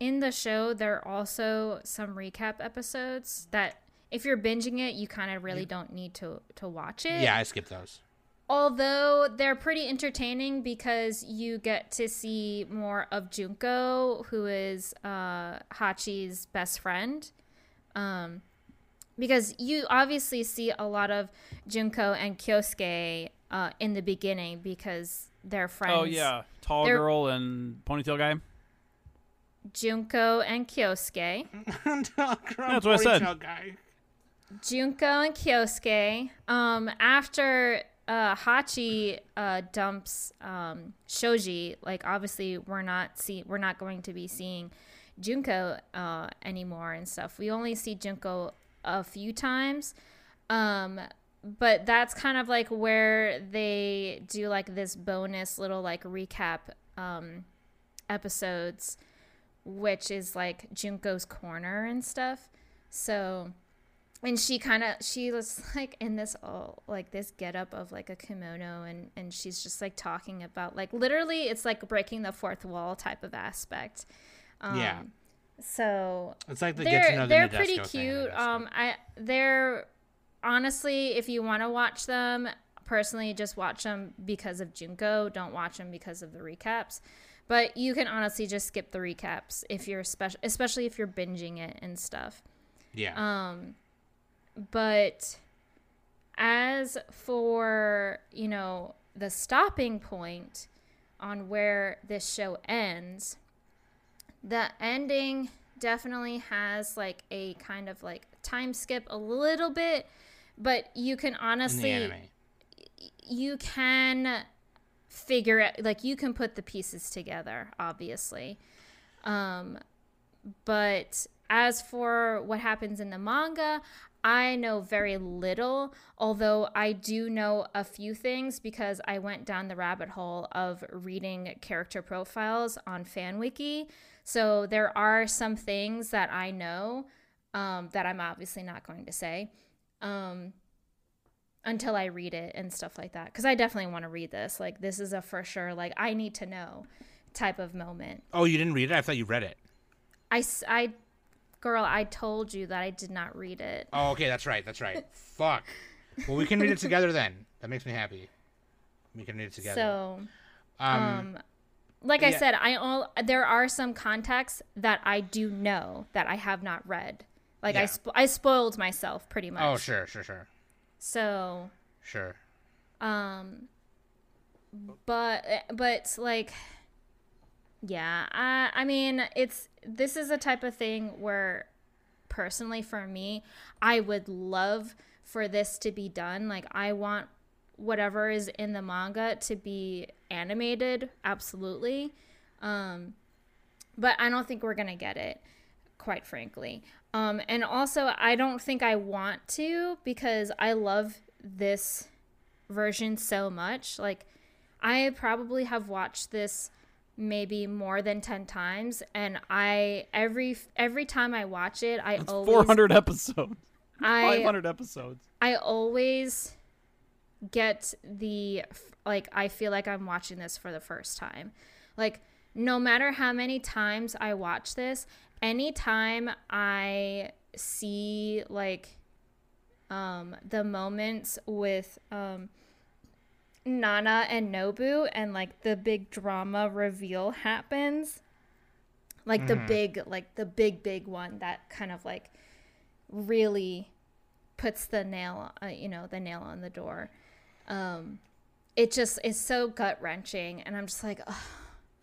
in the show, there are also some recap episodes that if you're binging it, you kind of really don't need to watch it. Yeah, I skipped those. Although they're pretty entertaining because you get to see more of Junko, who is Hachi's best friend. Because you obviously see a lot of Junko and Kyosuke in the beginning because they're friends. Oh, yeah. Tall girl and ponytail guy. Junko and Kyosuke. That's what I said. Guy. Junko and Kyosuke. After Hachi dumps Shoji, like obviously we're not going to be seeing Junko anymore and stuff. We only see Junko a few times, but that's kind of like where they do like this bonus little like recap episodes, which is like Junko's corner and stuff. So, and she was like in this all like this getup of like a kimono, and she's just like talking about like literally it's like breaking the fourth wall type of aspect. Yeah. So it's like they're pretty cute. They're honestly, if you want to watch them, personally just watch them because of Junko. Don't watch them because of the recaps. But you can honestly just skip the recaps if you're especially if you're binging it and stuff. Yeah. But as for, you know, the stopping point on where this show ends, the ending definitely has like a kind of like time skip a little bit, but you can honestly in the anime, you can figure it, like you can put the pieces together, obviously. But as for what happens in the manga, I know very little, although I do know a few things because I went down the rabbit hole of reading character profiles on FanWiki. So there are some things that I know that I'm obviously not going to say until I read it and stuff like that. Because I definitely want to read this. Like, this is a for sure, like, I need to know type of moment. Oh, you didn't read it? I thought you read it. Girl, I told you that I did not read it. Oh, okay. That's right. Fuck. Well, we can read it together then. That makes me happy. We can read it together. So, I said, there are some contacts that I do know that I have not read. Like, yeah. I spoiled myself pretty much. Oh, sure. So. Sure. But like, yeah, I mean, this is a type of thing where, personally for me, I would love for this to be done. Like, I want whatever is in the manga to be animated, absolutely. But I don't think we're going to get it, quite frankly. And also, I don't think I want to because I love this version so much. Like, I probably have watched this maybe more than 10 times, and I every time I watch it, I That's always 400 episodes. 500 episodes. I always get the like I feel like I'm watching this for the first time. Like, no matter how many times I watch this, anytime I see like the moments with Nana and Nobu and like the big drama reveal happens, like the big one that kind of like really puts the nail on the door, it just is so gut-wrenching, and I'm just like, ugh.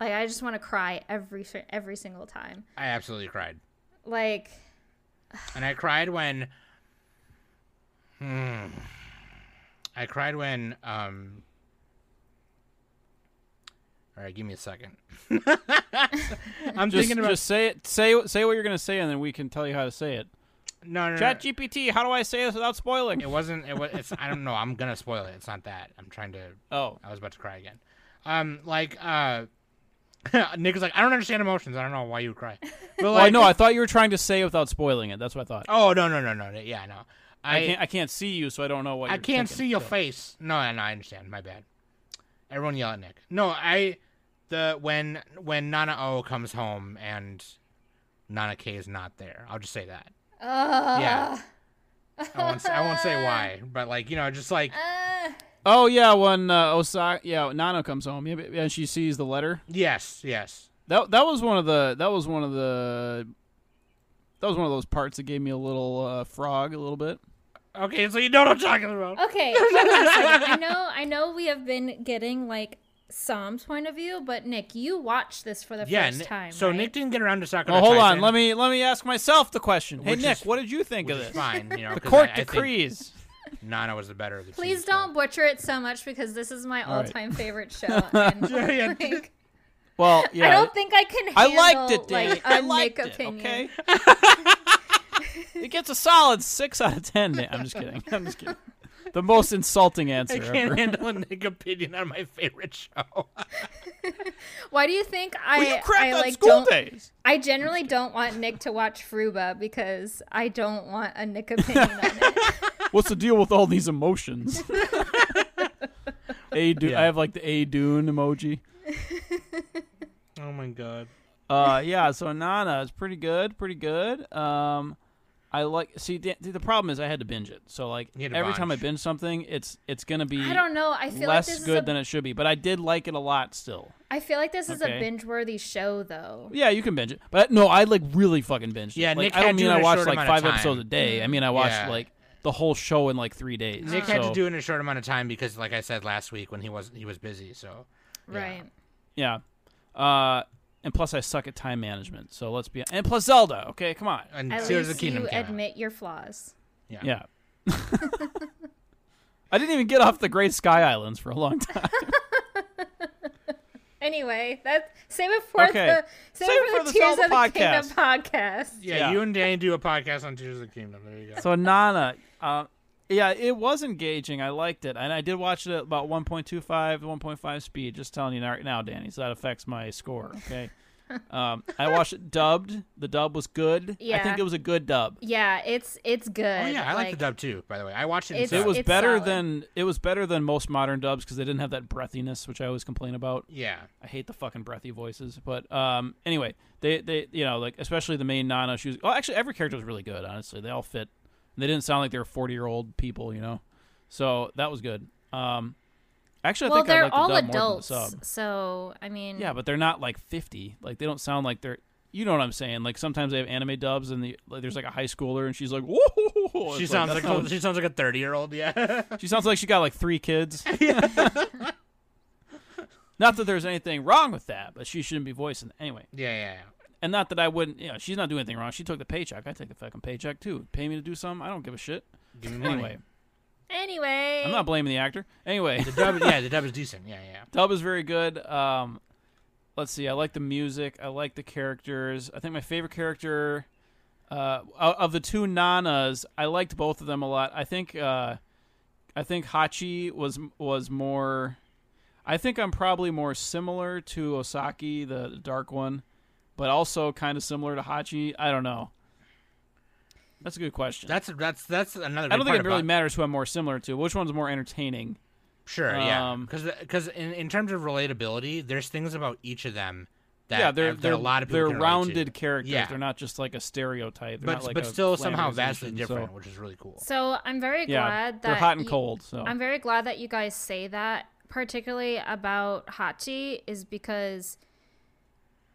Like, I just want to cry every single time. I absolutely cried, like, and I cried when all right, give me a second. I'm just thinking about. Just say it. Say what you're gonna say, and then we can tell you how to say it. No. ChatGPT. How do I say this without spoiling? It wasn't. It was. It's. I don't know. I'm gonna spoil it. It's not that. I'm trying to. Oh. I was about to cry again. Nick was like, I don't understand emotions. I don't know why you would cry. But well, I know. I thought you were trying to say it without spoiling it. That's what I thought. Oh no. Yeah, I know. I can't see you, so I don't know what you're thinking. I can't see your face. No, I understand. My bad. Everyone yell at Nick. No, when Nana O comes home and Nanake is not there. I'll just say that. Yeah. I won't say why, but like, you know, just like. Oh yeah, when Osaka, yeah, Nana comes home, and she sees the letter. Yes, yes. That was one of those parts that gave me a little frog, a little bit. Okay, so you know what I'm talking about. Okay, hold on a second. I know we have been getting like Sam's point of view, but Nick, you watched this for the first time. So right? Nick didn't get around to Sakura. Oh, hold Taisen, on. Let me ask myself the question. Hey, Nick, what did you think of this? Fine, you know, the court decrees. Nana was the better of the two. Please don't butcher it so much, because this is my all-time favorite show. And well, yeah. I don't think I can handle a Nick opinion. Okay? It gets a solid 6 out of 10. I'm just kidding. The most insulting answer ever. I can't handle a Nick opinion on my favorite show. Why do you think School Days? I generally don't want Nick to watch Fruba because I don't want a Nick opinion on it. What's the deal with all these emotions? I have like the A Dune emoji. Oh my god. Yeah. So Nana is pretty good. The problem is I had to binge it. So like every time I binge something, it's gonna be. I don't know. I feel less like this good than it should be, but I did like it a lot still. I feel like this is a binge-worthy show, though. Yeah, you can binge it, but no, I like really fucking binged. Yeah, like, Nick, I don't mean I watched like 5 episodes a day. I mean I watched like. The whole show in like 3 days. Nick had to do it in a short amount of time because, like I said last week, when he was busy. So, yeah. Right. Yeah. And plus, I suck at time management. So let's be. And plus, Zelda. Okay, come on. And at Tears of the Kingdom. You admit your flaws. Yeah. Yeah. I didn't even get off the Great Sky Islands for a long time. Anyway, that's save it for the Tears of the Kingdom podcast. Yeah, you and Danny do a podcast on Tears of the Kingdom. There you go. So Nana, it was engaging. I liked it, and I did watch it at about 1.25 to 1.5 speed. Just telling you right now, Danny, so that affects my score. Okay. I watched it dubbed. The dub was good. Yeah. I think it was a good dub. Yeah, it's good. Oh yeah, I like the dub too. By the way, I watched it. It was better than most modern dubs because they didn't have that breathiness, which I always complain about. Yeah, I hate the fucking breathy voices. But anyway, they you know, like especially the main Nana. She was actually every character was really good. Honestly, they all fit. They didn't sound like they were 40-year-old people, you know. So that was good. Actually, I think I like the dub more than the sub. Well, they're all adults, so, I mean... Yeah, but they're not, like, 50. Like, they don't sound like they're... You know what I'm saying. Like, sometimes they have anime dubs, and there's, like, a high schooler, and she's like, whoa! She sounds like a 30-year-old, yeah. She sounds like she got, like, 3 kids. Not that there's anything wrong with that, but she shouldn't be voicing it. Anyway. Yeah. And not that I wouldn't... You know, she's not doing anything wrong. She took the paycheck. I take the fucking paycheck, too. Pay me to do something? I don't give a shit. Give me money. Anyway, I'm not blaming the actor. Anyway, the dub is decent. Yeah. Dub is very good. Let's see. I like the music. I like the characters. I think my favorite character of the two Nanas, I liked both of them a lot. I think Hachi was more. I think I'm probably more similar to Osaki, the dark one, but also kind of similar to Hachi. I don't know. That's a good question. That's another. I don't think it really matters who I'm more similar to. Which one's more entertaining? Sure, yeah. Because in terms of relatability, there's things about each of them that a lot of people can relate to. They're rounded characters. Yeah. They're not just like a stereotype. They're but still somehow vastly different, which is really cool. So I'm very glad that they're hot and cold. So I'm very glad that you guys say that, particularly about Hachi, is because.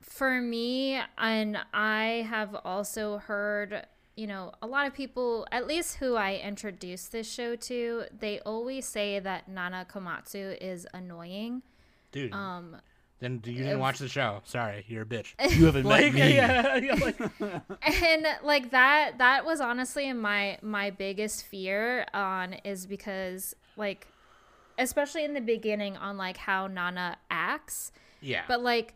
For me, and I have also heard. You know, a lot of people, at least who I introduced this show to, they always say that Nana Komatsu is annoying. Dude. Then you didn't watch the show. Sorry, you're a bitch. You haven't met me. Yeah, like... And like that was honestly my biggest fear is because like, especially in the beginning on like how Nana acts. Yeah. But like.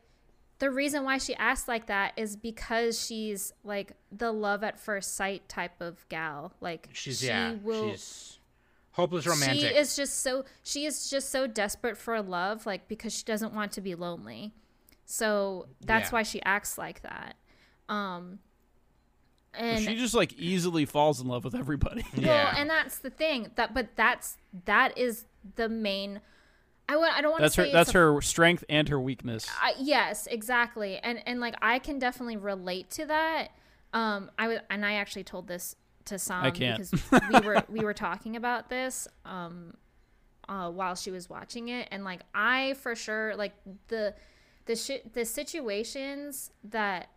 The reason why she acts like that is because she's like the love at first sight type of gal. Like she's hopeless romantic. She is just so desperate for love, like because she doesn't want to be lonely. So that's why she acts like that. And she just like easily falls in love with everybody. Well, and that's the thing. That is the main I don't want to say that's her strength and her weakness. Yes, exactly. And like I can definitely relate to that. I actually told this to Sam because we were talking about this while she was watching it, and like I for sure like the situations that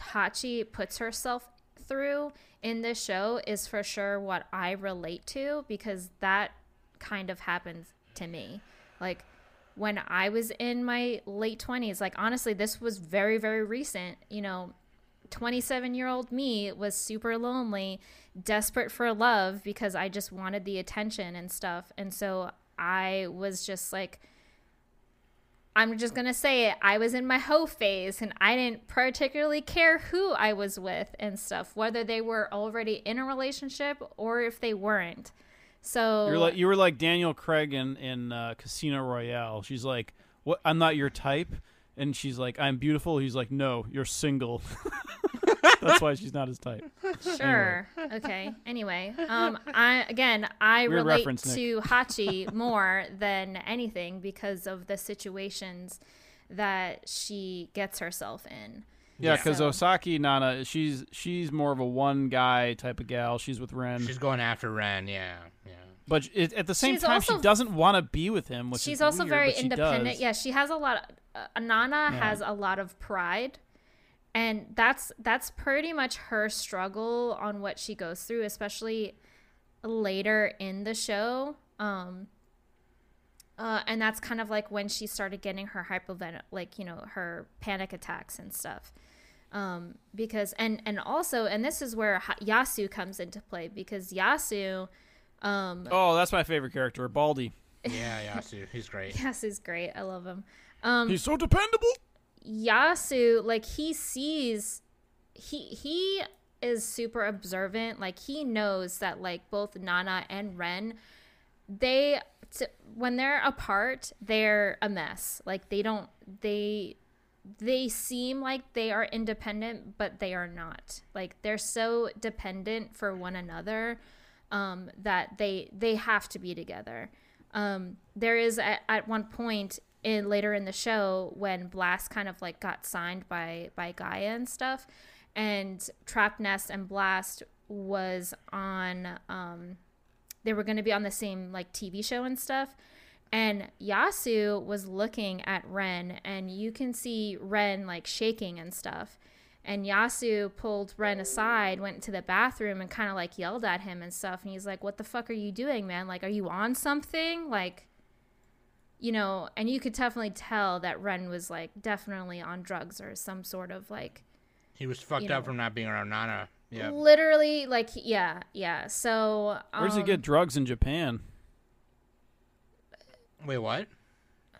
Hachi puts herself through in this show is for sure what I relate to, because that kind of happens to me. Like when I was in my late 20s, like honestly this was very, very recent, you know, 27-year-old me was super lonely, desperate for love because I just wanted the attention and stuff. And so I was just like, I'm just going to say it. I was in my hoe phase and I didn't particularly care who I was with and stuff, whether they were already in a relationship or if they weren't. So you were like Daniel Craig in Casino Royale. She's like, "What? I'm not your type." And she's like, "I'm beautiful." He's like, "No, you're single." That's why she's not his type. Sure. Anyway. Okay. Anyway, I Weird relate to Hachi more than anything because of the situations that she gets herself in. Yeah, because Osaki Nana, she's more of a one guy type of gal. She's with Ren. She's going after Ren. Yeah. But at the same time, she doesn't want to be with him. Which she's also weird, very independent. Yeah, she has a lot. Nana has a lot of pride, and that's pretty much her struggle on what she goes through, especially later in the show. And that's kind of like when she started getting her her panic attacks and stuff. Because and this is where Yasu comes into play, because Yasu. That's my favorite character, Baldi. Yeah, Yasu, he's great. Yasu's great. I love him. He's so dependable. Yasu, like he sees, he is super observant. Like he knows that like both Nana and Ren, when they're apart, they're a mess. Like they seem like they are independent, but they are not. Like they're so dependent for one another, that they have to be together. There is at one point later in the show when Blast kind of like got signed by Gaia and stuff, and Trap Nest and Blast was on, they were going to be on the same like TV show and stuff. And Yasu was looking at Ren, and you can see Ren like shaking and stuff. And Yasu pulled Ren aside, went to the bathroom, and kind of like yelled at him and stuff. And he's like, "What the fuck are you doing, man? Like, are you on something?" Like, you know, and you could definitely tell that Ren was like definitely on drugs or some sort of like. He was fucked up from not being around Nana. Yeah. Literally, like, yeah. So. Where does he get drugs in Japan? Wait, what?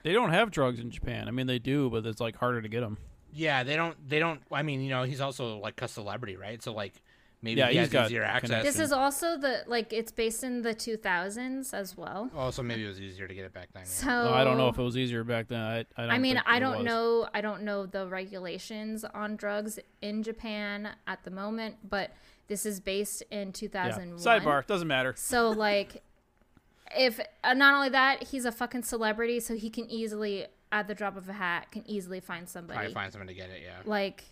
They don't have drugs in Japan. I mean, they do, but it's like harder to get them. Yeah, they don't. I mean, you know, he's also like a celebrity, right? So like, maybe he has easier access. This is also it's based in the 2000s as well. Also, maybe it was easier to get it back then. Yeah. So no, I don't know if it was easier back then. I don't know. I don't know the regulations on drugs in Japan at the moment, but this is based in 2001. Yeah. Sidebar, doesn't matter. So like, if not only that, he's a fucking celebrity, so he can easily. At the drop of a hat, can easily find somebody. Probably find someone to get it, yeah. Like,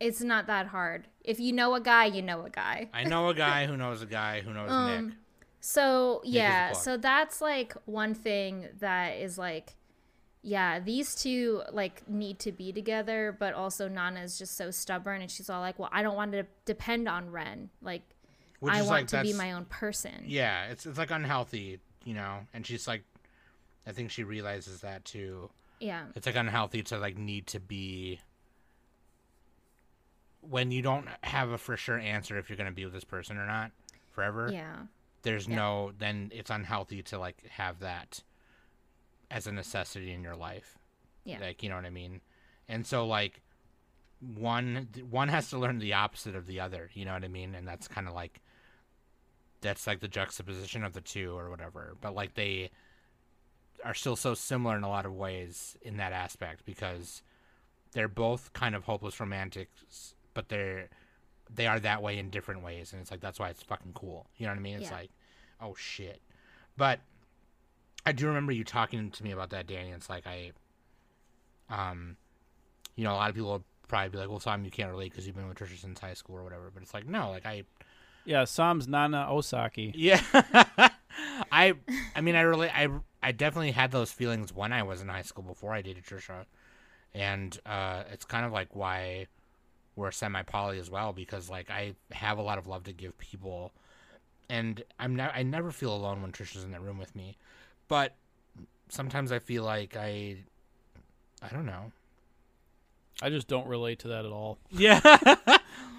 it's not that hard. If you know a guy, you know a guy. I know a guy who knows a guy who knows Nick. So, yeah. So that's, like, one thing that is, like, yeah, these two, like, need to be together, but also Nana is just so stubborn, and she's all like, well, I don't want to depend on Ren. Like, I want to be my own person. Yeah, it's like, unhealthy, you know? And she's, like, I think she realizes that too. Yeah. It's like unhealthy to like need to be when you don't have a for sure answer if you're going to be with this person or not forever. Yeah. There's no, then it's unhealthy to like have that as a necessity in your life. Yeah. Like, you know what I mean? And so like one has to learn the opposite of the other, you know what I mean? And that's kind of like, that's like the juxtaposition of the two or whatever. But like they are still so similar in a lot of ways in that aspect because they're both kind of hopeless romantics, but they are that way in different ways. And it's like, that's why it's fucking cool. You know what I mean? It's like, oh shit. But I do remember you talking to me about that, Danny. It's like you know, a lot of people will probably be like, well, Sam, you can't relate because you've been with Trisha since high school or whatever. But it's like, no, like yeah, Sam's Nana Osaki. Yeah. I mean, I relate. I definitely had those feelings when I was in high school before I dated Trisha. And it's kind of like why we're semi-poly as well, because like I have a lot of love to give people, and I never feel alone when Trisha's in the room with me. But sometimes I feel like I don't know. I just don't relate to that at all. Yeah.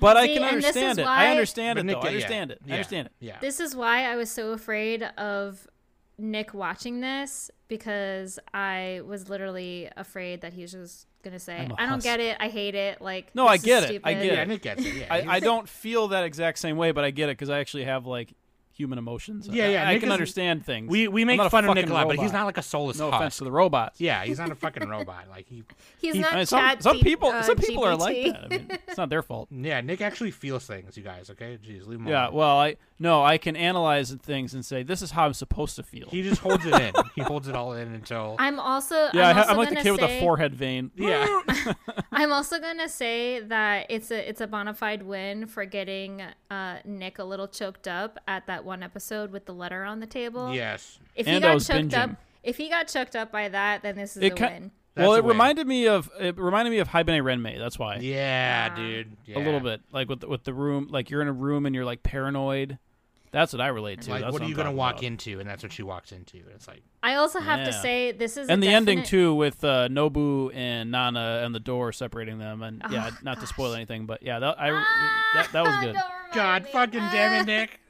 But see, I can understand it. I understand it, though. I understand it. I understand it. Yeah. This is why I was so afraid of Nick watching this, because I was literally afraid that he was just going to say, I don't get it. I hate it. Like, no, I get it. I get it. Yeah, Nick gets it. Yeah. I don't feel that exact same way, but I get it because I actually have, like, human emotions. Yeah, yeah. I can understand things. We make fun of Nick a lot, but he's not like a soulless husk. No offense to the robots. Yeah, he's not a fucking robot. Like he's not. I mean, some people are like that. I mean, it's not their fault. Yeah, Nick actually feels things. You guys, okay? Jeez, leave him. Yeah. Alone. Well, I can analyze things and say this is how I'm supposed to feel. He just holds it in. He holds it all in until. I'm like the kid with the forehead vein. Yeah. I'm also gonna say that it's a bona fide win for getting Nick a little choked up at that one episode with the letter on the table. Yes. If he got choked up by that, then this is a win. Well, it reminded me of Hibine Renmei. That's why. Yeah, dude. Yeah. A little bit, like with the room, like you're in a room and you're like paranoid. That's what I relate to. Like, that's what are you going to walk into? And that's what she walks into. It's like. I also have to say this is. And the ending too with Nobu and Nana and the door separating them, and not to spoil anything, but yeah, that was good. God, fucking damn it, Nick.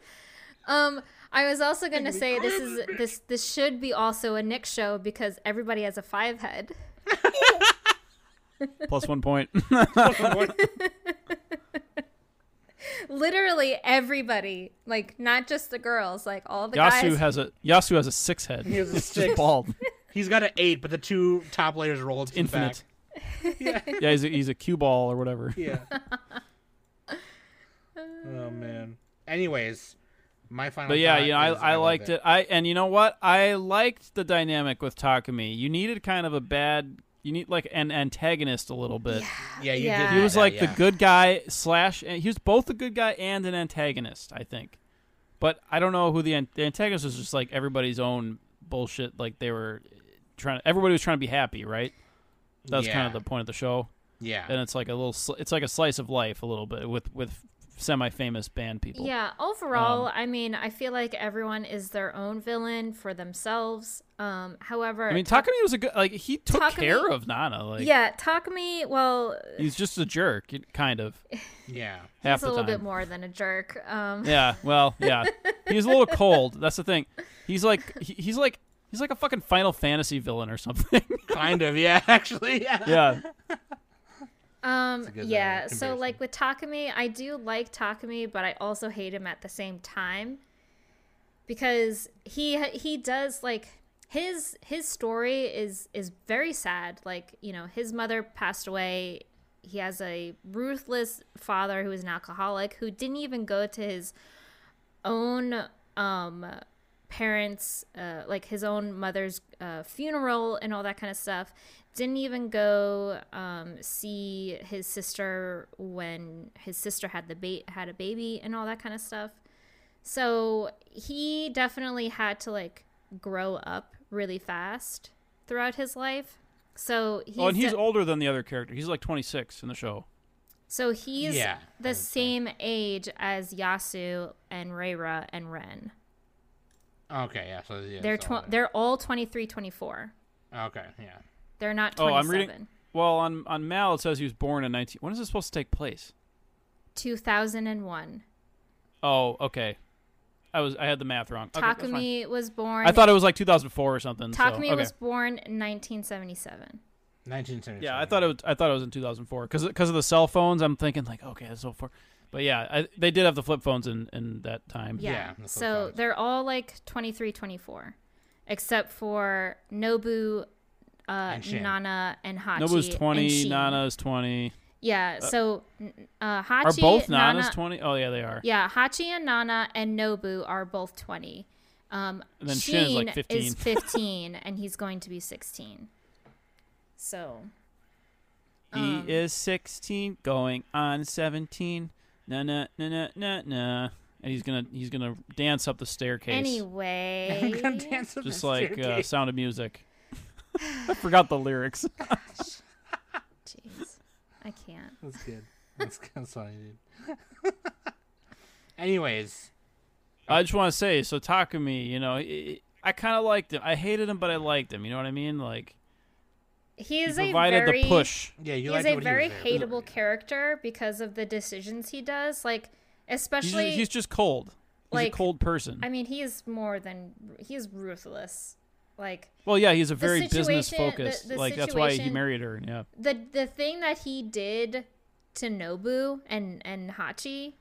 I was also going to say this should be also a Nick show because everybody has a 5 head. Plus 1 point. Plus 1 point. Literally everybody, like not just the girls, like all the guys. Yasu has a 6 head. He has a 6. Just bald. He's got an 8, but the 2 top layers rolled to infinite. Back. Yeah, he's a cue ball or whatever. Yeah. Oh man. Anyways. My final but yeah, I liked it. And you know what? I liked the dynamic with Takumi. You needed kind of like an antagonist a little bit. Yeah, you did. He was like the good guy / he was both a good guy and an antagonist, I think. But I don't know who the antagonist was. Just like everybody's own bullshit. Like they were everybody was trying to be happy, right? That's kind of the point of the show. Yeah, and it's like it's like a slice of life a little bit with semi-famous band people. Yeah, overall, I mean, I feel like everyone is their own villain for themselves. However, I mean, Takumi was a good, like, he took care of Nana. Like, yeah, Takumi, well... He's just a jerk, kind of. Yeah. Half the time. He's a little bit more than a jerk. Yeah, well, yeah. He's a little cold. That's the thing. He's like a fucking Final Fantasy villain or something. Kind of, yeah, actually, yeah. Yeah. So like with Takumi, I do like Takumi, but I also hate him at the same time because he does like his story is very sad. Like, you know, his mother passed away. He has a ruthless father who is an alcoholic who didn't even go to his own, parents, like his own mother's funeral and all that kind of stuff. Didn't even go see his sister when his sister had had a baby and all that kind of stuff. So he definitely had to like grow up really fast throughout his life. So he's older than the other character. He's like 26 in the show. So he's the same age as Yasu and Reira and Ren. Okay, yeah. So yeah, they're all 23, 24. Okay, yeah. They're not 27. Oh, I'm reading. Well, on Mal it says he was born in 19. When is this supposed to take place? 2001. Oh, okay. I had the math wrong. Takumi was born. I thought it was like 2004 or something. Takumi was born in 1977. Yeah, I thought it was in 2004 because of the cell phones. I'm thinking like, okay, that's so far. But yeah, they did have the flip phones in that time. Yeah so they're all like 23, 24, except for Nobu, and Nana, and Hachi. Nobu's 20, Nana's 20. Yeah, so Hachi... Are both Nana's 20? Oh, yeah, they are. Yeah, Hachi and Nana and Nobu are both 20. And then Shin is like 15. Is 15 and he's going to be 16. So he is 16 going on 17. And he's gonna dance up the staircase. Anyway, I'm gonna dance up just the like staircase. Sound of Music. I forgot the lyrics. Gosh. Jeez, I can't. That's good. That's funny, dude. Anyways, I just want to say, so Takumi, you know, I kind of liked him. I hated him, but I liked him. You know what I mean? Like, he provided a very, the push. Yeah, you liked him. He's a very hateable character because of the decisions he does. Like. Especially, he's just cold. He's like, a cold person. I mean, he's ruthless. Like, well, yeah, he's a very business focused. Like that's why he married her. Yeah. The thing that he did to Nobu and Hachi,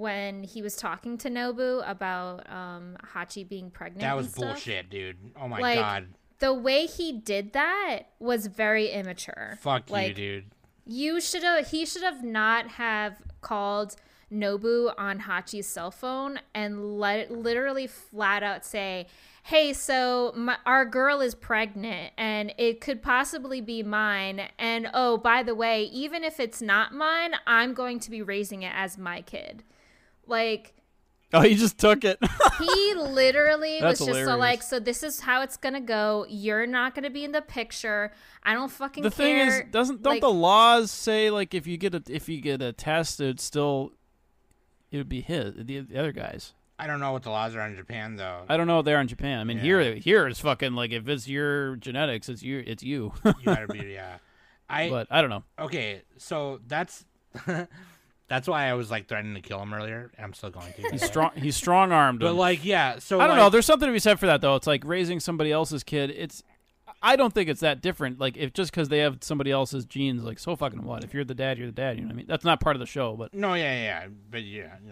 when he was talking to Nobu about Hachi being pregnant. That was bullshit, dude. Oh my god. The way he did that was very immature. Fuck you, dude. He should have not have called Nobu on Hachi's cell phone and literally flat out say, hey, so our girl is pregnant and it could possibly be mine. And oh, by the way, even if it's not mine, I'm going to be raising it as my kid. Like, oh, he just took it. He literally was just hilarious. So this is how it's gonna go. You're not gonna be in the picture. I don't fucking care. The thing is, don't the laws say like if you get a test, it would be his, the other guy's. I don't know what the laws are in Japan though. I don't know what they are in Japan. I mean, here is fucking like if it's your genetics, it's you. You gotta be but I don't know. Okay, so that's. That's why I was like threatening to kill him earlier, and I'm still going to. He's strong-armed. But so I don't know. There's something to be said for that, though. It's like raising somebody else's kid. I don't think it's that different. Like, if just because they have somebody else's genes, like, so fucking what? If you're the dad, you're the dad. You know what I mean? That's not part of the show, but no, yeah, but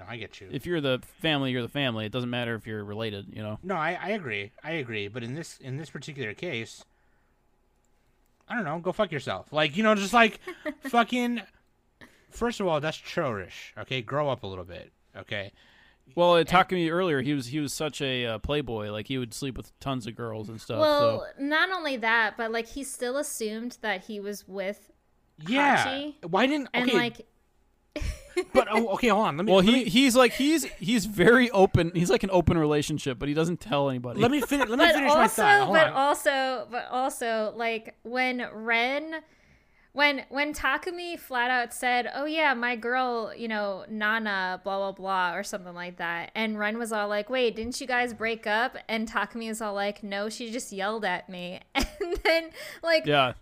I get you. If you're the family, you're the family. It doesn't matter if you're related, you know. No, I agree. But in this particular case, I don't know. Go fuck yourself. Like, you know, just like fucking. First of all, that's churlish. Okay, grow up a little bit. Okay. Well, talking to me earlier, he was such a playboy. Like he would sleep with tons of girls and stuff. Well, not only that, but like he still assumed that he was with. Yeah. Hachi. Why didn't? Okay. And like. But hold on. He's very open. He's like an open relationship, but he doesn't tell anybody. Let me finish my thought. But also, like when Ren. When Takumi flat out said, oh, yeah, my girl, you know, Nana, blah, blah, blah, or something like that. And Ren was all like, wait, didn't you guys break up? And Takumi was all like, no, she just yelled at me. And then,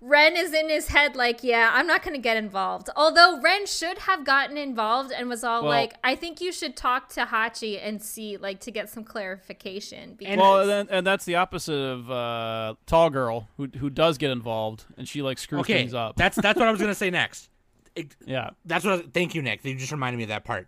Ren is in his head like, yeah, I'm not going to get involved. Although Ren should have gotten involved and was all I think you should talk to Hachi and see, like, to get some clarification. Because... Well, and that's the opposite of Tall Girl, who does get involved, and she, like, screws things up. That's what I was going to say next. Thank you, Nick. You just reminded me of that part.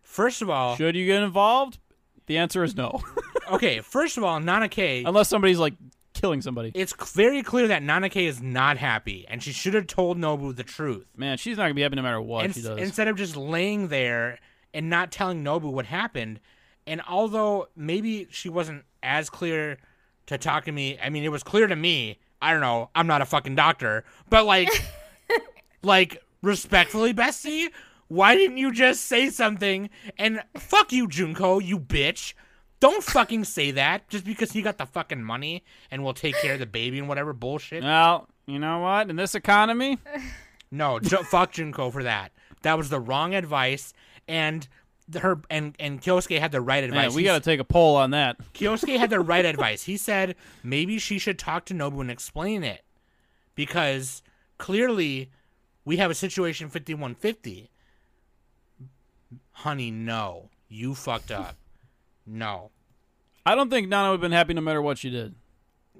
First of all... Should you get involved? The answer is no. Okay, first of all, Nanake... Unless somebody's, like, killing somebody. It's very clear that Nanake is not happy, and she should have told Nobu the truth. Man, she's not going to be happy no matter what she does. Instead of just laying there and not telling Nobu what happened, and although maybe she wasn't as clear to Takumi... I mean, it was clear to me. I don't know. I'm not a fucking doctor. But, like... Like, respectfully, Bessie, why didn't you just say something? And fuck you, Junko, you bitch. Don't fucking say that just because you got the fucking money and we'll take care of the baby and whatever bullshit. Well, you know what? In this economy? No, fuck Junko for that. That was the wrong advice, and her and Kyosuke had the right advice. Man, we got to take a poll on that. Kyosuke had the right advice. He said maybe she should talk to Nobu and explain it because clearly... We have a situation 51-50. Honey, no. You fucked up. No. I don't think Nana would have been happy no matter what she did.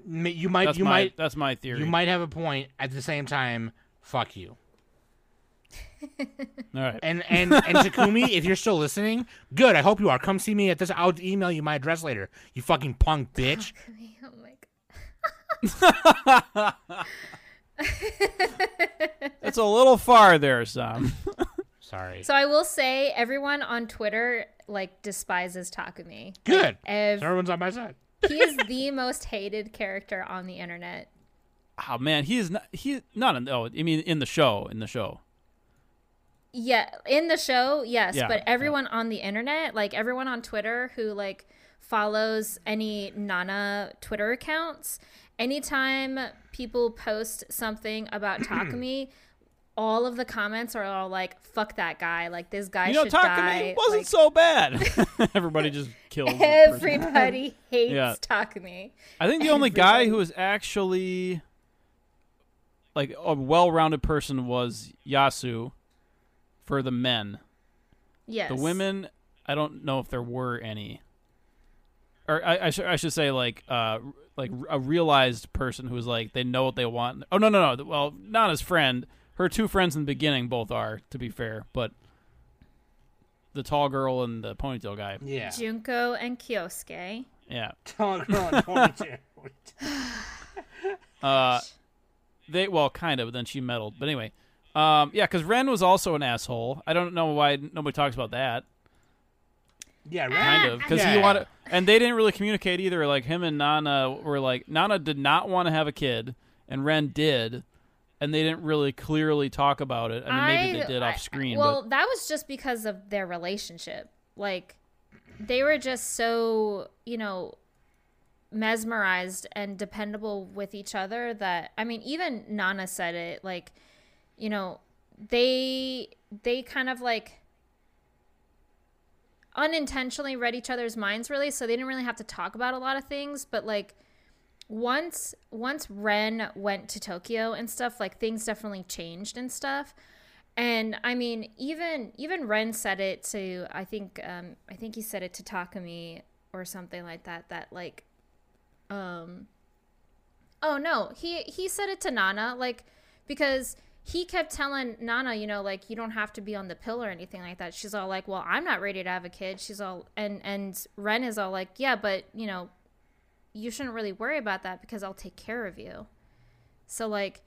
That's my theory. You might have a point. At the same time, fuck you. All right. And Takumi, if you're still listening, good. I hope you are. Come see me at this. I'll email you my address later. You fucking punk bitch. Oh, my God. That's a little far there, Sam. Sorry. So I will say everyone on Twitter like despises Takumi. Good. Everyone's on my side. He is the most hated character on the internet. Oh man, he is not. He not. I mean, in the show. In the show. Yeah, in the show, yes. Yeah, but everyone on the internet, like everyone on Twitter who like follows any Nana Twitter accounts, anytime people post something about Takumi, all of the comments are all like, "Fuck that guy! Like this guy should die." You know, Takumi wasn't like, so bad. Everybody just kills. Everybody hates Takumi. I think the only guy who was actually like a well-rounded person was Yasu. For the men. Yes. The women, I don't know if there were any. Or I should say like a realized person who was like, they know what they want. Oh, no. Well, not his friend. Her two friends in the beginning both are, to be fair. But the tall girl and the ponytail guy. Yeah. Junko and Kyosuke. Yeah. Tall girl and ponytail. They, well, kind of, but then she meddled. But anyway. Yeah, because Ren was also an asshole. I don't know why nobody talks about that. Yeah, Ren. Kind of, because he wanted, and they didn't really communicate either. Like him and Nana were like, Nana did not want to have a kid, and Ren did, and they didn't really clearly talk about it. I mean, maybe they did off screen. Well, but that was just because of their relationship. Like, they were just so, you know, mesmerized and dependable with each other that, I mean, even Nana said it, like, you know, they kind of like unintentionally read each other's minds, really, so they didn't really have to talk about a lot of things. But like once Ren went to Tokyo and stuff, like things definitely changed and stuff. And I mean, even Ren said it to, I think he said it to Takumi or something like that, that like, oh no, he said it to Nana, like, because he kept telling Nana, you know, like, you don't have to be on the pill or anything like that. She's all like, well, I'm not ready to have a kid. She's all, and Ren is all like, yeah, but, you know, you shouldn't really worry about that because I'll take care of you. So, like,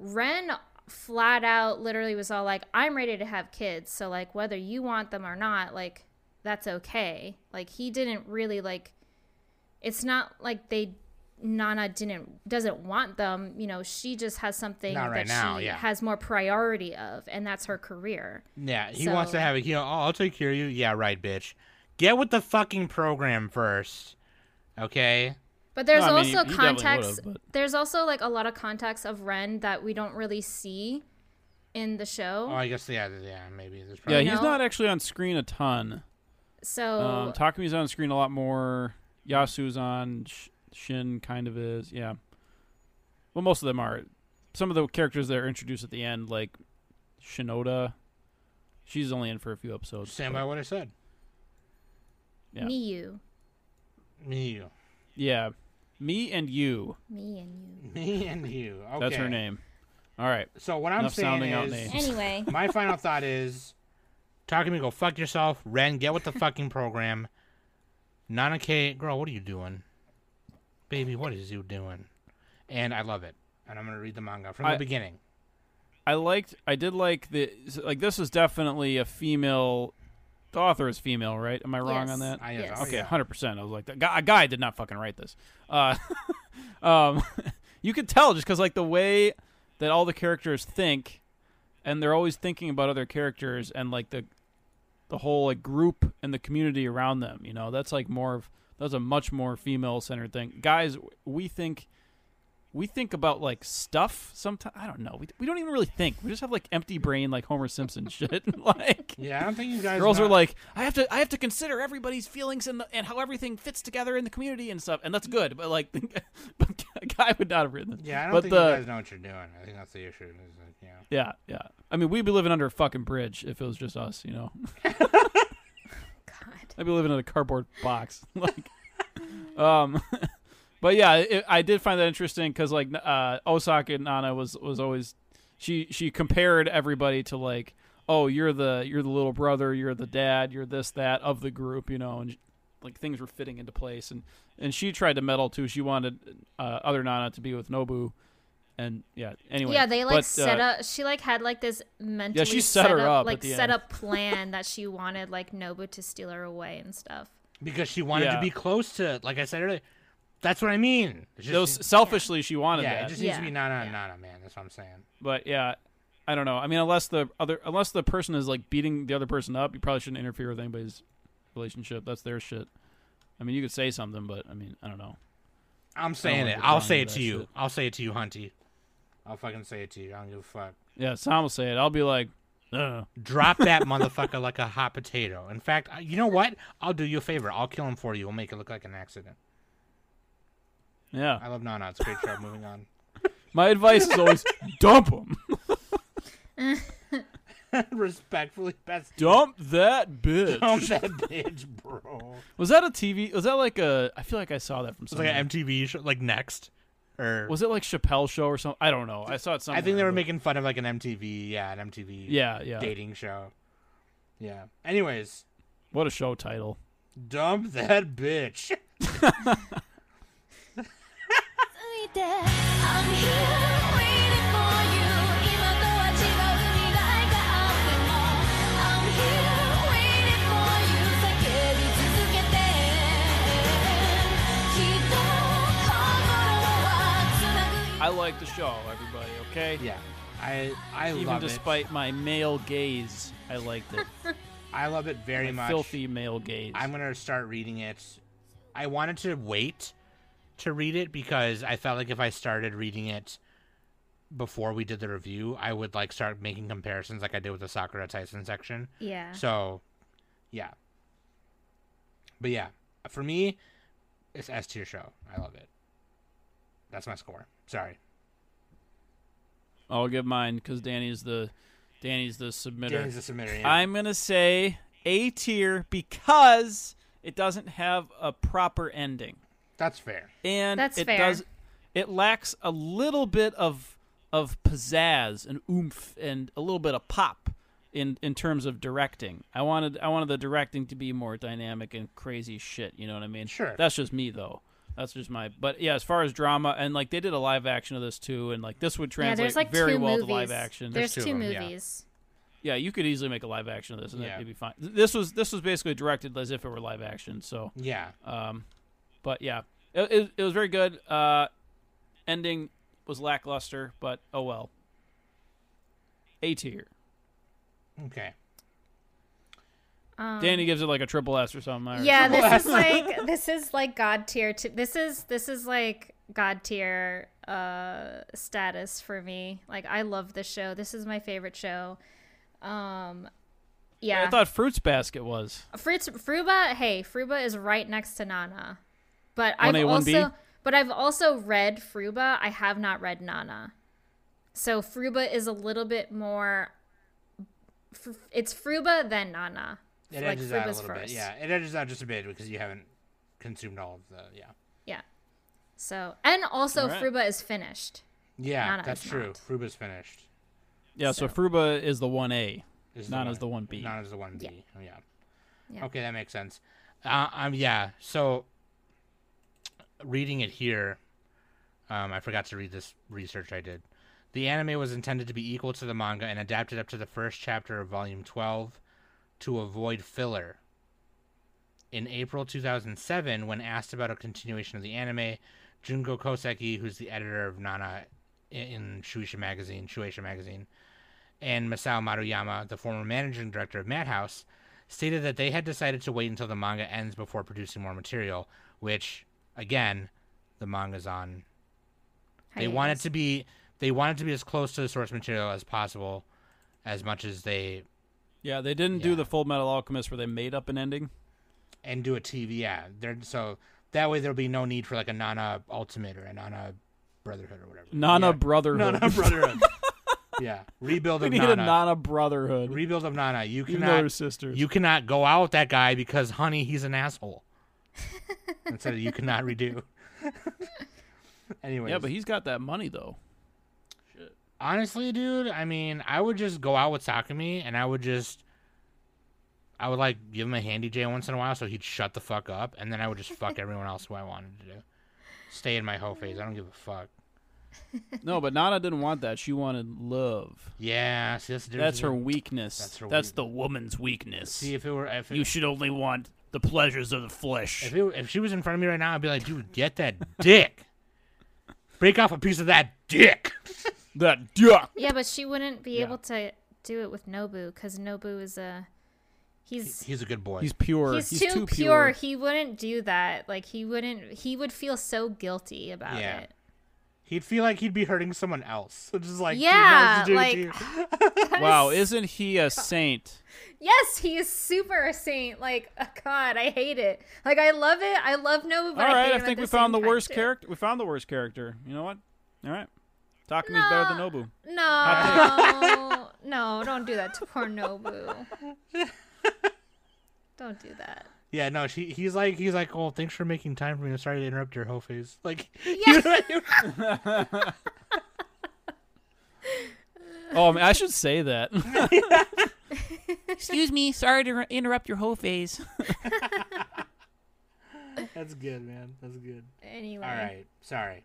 Ren flat out literally was all like, I'm ready to have kids. So, like, whether you want them or not, like, that's okay. Like, he didn't really, like, it's not like they Nana doesn't want them, you know. She just has something right that now, she has more priority of, and that's her career. Yeah, he wants to have it. You know, I'll take care of you. Yeah, right, bitch. Get with the fucking program first, okay? But there's also context. There's also like a lot of context of Ren that we don't really see in the show. Oh, I guess maybe. There's probably he's not actually on screen a ton. So Takumi's on screen a lot more. Yasu's on. Shin kind of is, well, most of them are. Some of the characters that are introduced at the end, like Shinoda, she's only in for a few episodes. Stand by what I said. Yeah. Me you yeah, me and you okay, that's her name. All right, so what I'm enough saying is, anyway, my final thought is, Takumi, go fuck yourself. Ren, get with the fucking program. Nanake, girl, what are you doing? Baby, what is you doing? And I love it. And I'm going to read the manga from the beginning. I did like the, like, this is definitely a female, the author is female, right? Am I wrong on that? Yes. Okay, 100%. I was like, a guy did not fucking write this. You could tell just because, like, the way that all the characters think, and they're always thinking about other characters, and, like, the whole, like, group and the community around them, you know? That's, like, more of, that's a much more female-centered thing. Guys, we think about, like, stuff sometimes. I don't know. We don't even really think. We just have, like, empty brain, like Homer Simpson shit. Like, yeah, I don't think you guys. Girls are like, I have to consider everybody's feelings and how everything fits together in the community and stuff. And that's good. But, like, a guy would not have written this. Yeah, I don't think you guys know what you're doing. I think that's the issue. Is like, yeah. I mean, we'd be living under a fucking bridge if it was just us, you know. I'd be living in a cardboard box. Like, but yeah, I did find that interesting because, like, Osaka Nana was always, she compared everybody to, like, oh, you're the little brother, you're the dad, you're this, that of the group, you know, and like things were fitting into place, and she tried to meddle too. She wanted other Nana to be with Nobu, And yeah, anyway. Yeah, they like set up. She like had like this mentally. Yeah, she set her up. Like set up plan that she wanted like Nobu to steal her away and stuff. Because she wanted to be close to. Like I said earlier, that's what I mean. Just, selfishly, she wanted that. Yeah, it just needs to be Nana, man. That's what I'm saying. But yeah, I don't know. I mean, unless the person is like beating the other person up, you probably shouldn't interfere with anybody's relationship. That's their shit. I mean, you could say something, but I mean, I don't know. I'm saying it. I'll say it to you. Shit. I'll say it to you, Hunty. I'll fucking say it to you. I don't give a fuck. Yeah, Sam will say it. I'll be like, drop that motherfucker like a hot potato. In fact, you know what? I'll do you a favor. I'll kill him for you. We'll make it look like an accident. Yeah. I love Nana. It's a great job. Moving on. My advice is always dump him. Respectfully, best. Dump that bitch. Dump that bitch, bro. Was that a TV? Was that like a? I feel like I saw that from somewhere. It was like an MTV show, like Next, or was it like Chappelle's show or something? I don't know. I saw it somewhere. I think they were making fun of like an MTV, dating show. Yeah. Anyways, what a show title. Dump that bitch. I'm here. I like the show, everybody, okay? Yeah. I love it. Even despite my male gaze, I liked it. I love it very much. Filthy male gaze. I'm going to start reading it. I wanted to wait to read it because I felt like if I started reading it before we did the review, I would like start making comparisons like I did with the Sakura Taisen section. Yeah. So, yeah. But yeah, for me, it's S-tier show. I love it. That's my score. Sorry. I'll give mine because Danny's the submitter. Danny's the submitter, yeah. I'm going to say A tier because it doesn't have a proper ending. That's fair. And it lacks a little bit of pizzazz and oomph and a little bit of pop in terms of directing. I wanted the directing to be more dynamic and crazy shit, you know what I mean? Sure. That's just me though. That's just my, but yeah, as far as drama, and like they did a live action of this too, and like this would translate very well to live action. There's two movies. Yeah, you could easily make a live action of this, and it'd be fine. This was basically directed as if it were live action. So yeah, but yeah, it was very good. Ending was lackluster, but oh well. A tier. Okay. Danny gives it like a triple S or something. Yeah, this is like God tier. This is like God tier status for me. Like I love this show. This is my favorite show. Yeah. I thought Fruits Basket was. Fruba is right next to Nana. But 1A, I've also read Fruba. I have not read Nana. So Fruba is a little bit more. It's Fruba then Nana. It edges out a little bit, yeah. It edges out just a bit because you haven't consumed all of the, yeah. So, and also right. Fruba is finished. Yeah, Nana that's true. Fruba is finished. Yeah, so Fruba is the 1A. Nana's the 1B. Nana's the 1B. Yeah. Oh, yeah. Okay, that makes sense. Yeah, so reading it here, I forgot to read this research I did. The anime was intended to be equal to the manga and adapted up to the first chapter of Volume 12. To avoid filler. In April 2007, when asked about a continuation of the anime, Junko Koseki, who's the editor of Nana in Shueisha magazine, and Masao Maruyama, the former managing director of Madhouse, stated that they had decided to wait until the manga ends before producing more material, which, again, the manga's on. They wanted to be as close to the source material as possible, as much as they... Yeah, they didn't do the Full Metal Alchemist where they made up an ending. And do a TV, yeah. So that way there'll be no need for like a Nana Ultimate or a Nana Brotherhood or whatever. Nana Brotherhood. Yeah. Rebuild of Nana. We need a Nana Brotherhood. Rebuild of Nana. You cannot, go out with that guy because, honey, he's an asshole. Instead of you cannot redo. Anyways. Yeah, but he's got that money, though. Honestly, dude, I mean, I would just go out with Sakumi, and I would like give him a handy J once in a while so he'd shut the fuck up, and then I would just fuck everyone else who I wanted to do. Stay in my hoe phase. I don't give a fuck. No, but Nana didn't want that. She wanted love. Yeah, see, that's her weakness. That's the woman's weakness. See, if you should only want the pleasures of the flesh. If she was in front of me right now, I'd be like, dude, get that dick. Break off a piece of that dick. That dick. Yeah, but she wouldn't be able to do it with Nobu, because Nobu is a... He's a good boy. He's pure. He's too pure. He wouldn't do that. Like, he wouldn't... He would feel so guilty about it. He'd feel like he'd be hurting someone else. Which is like... Yeah, like... Wow, isn't he a saint? Yes, he is super a saint. Like, oh God, I hate it. Like, I love it. I love Nobu, but all right, I think we found the worst character. We found the worst character. You know what? All right. Takumi's better than Nobu. No. No, don't do that to poor Nobu. Don't do that. Yeah, no, he's like, oh, thanks for making time for me. I'm sorry to interrupt your whole phase. Like, oh, man, I should say that. Excuse me, sorry to interrupt your whole phase. That's good, man. That's good. Anyway. All right, sorry.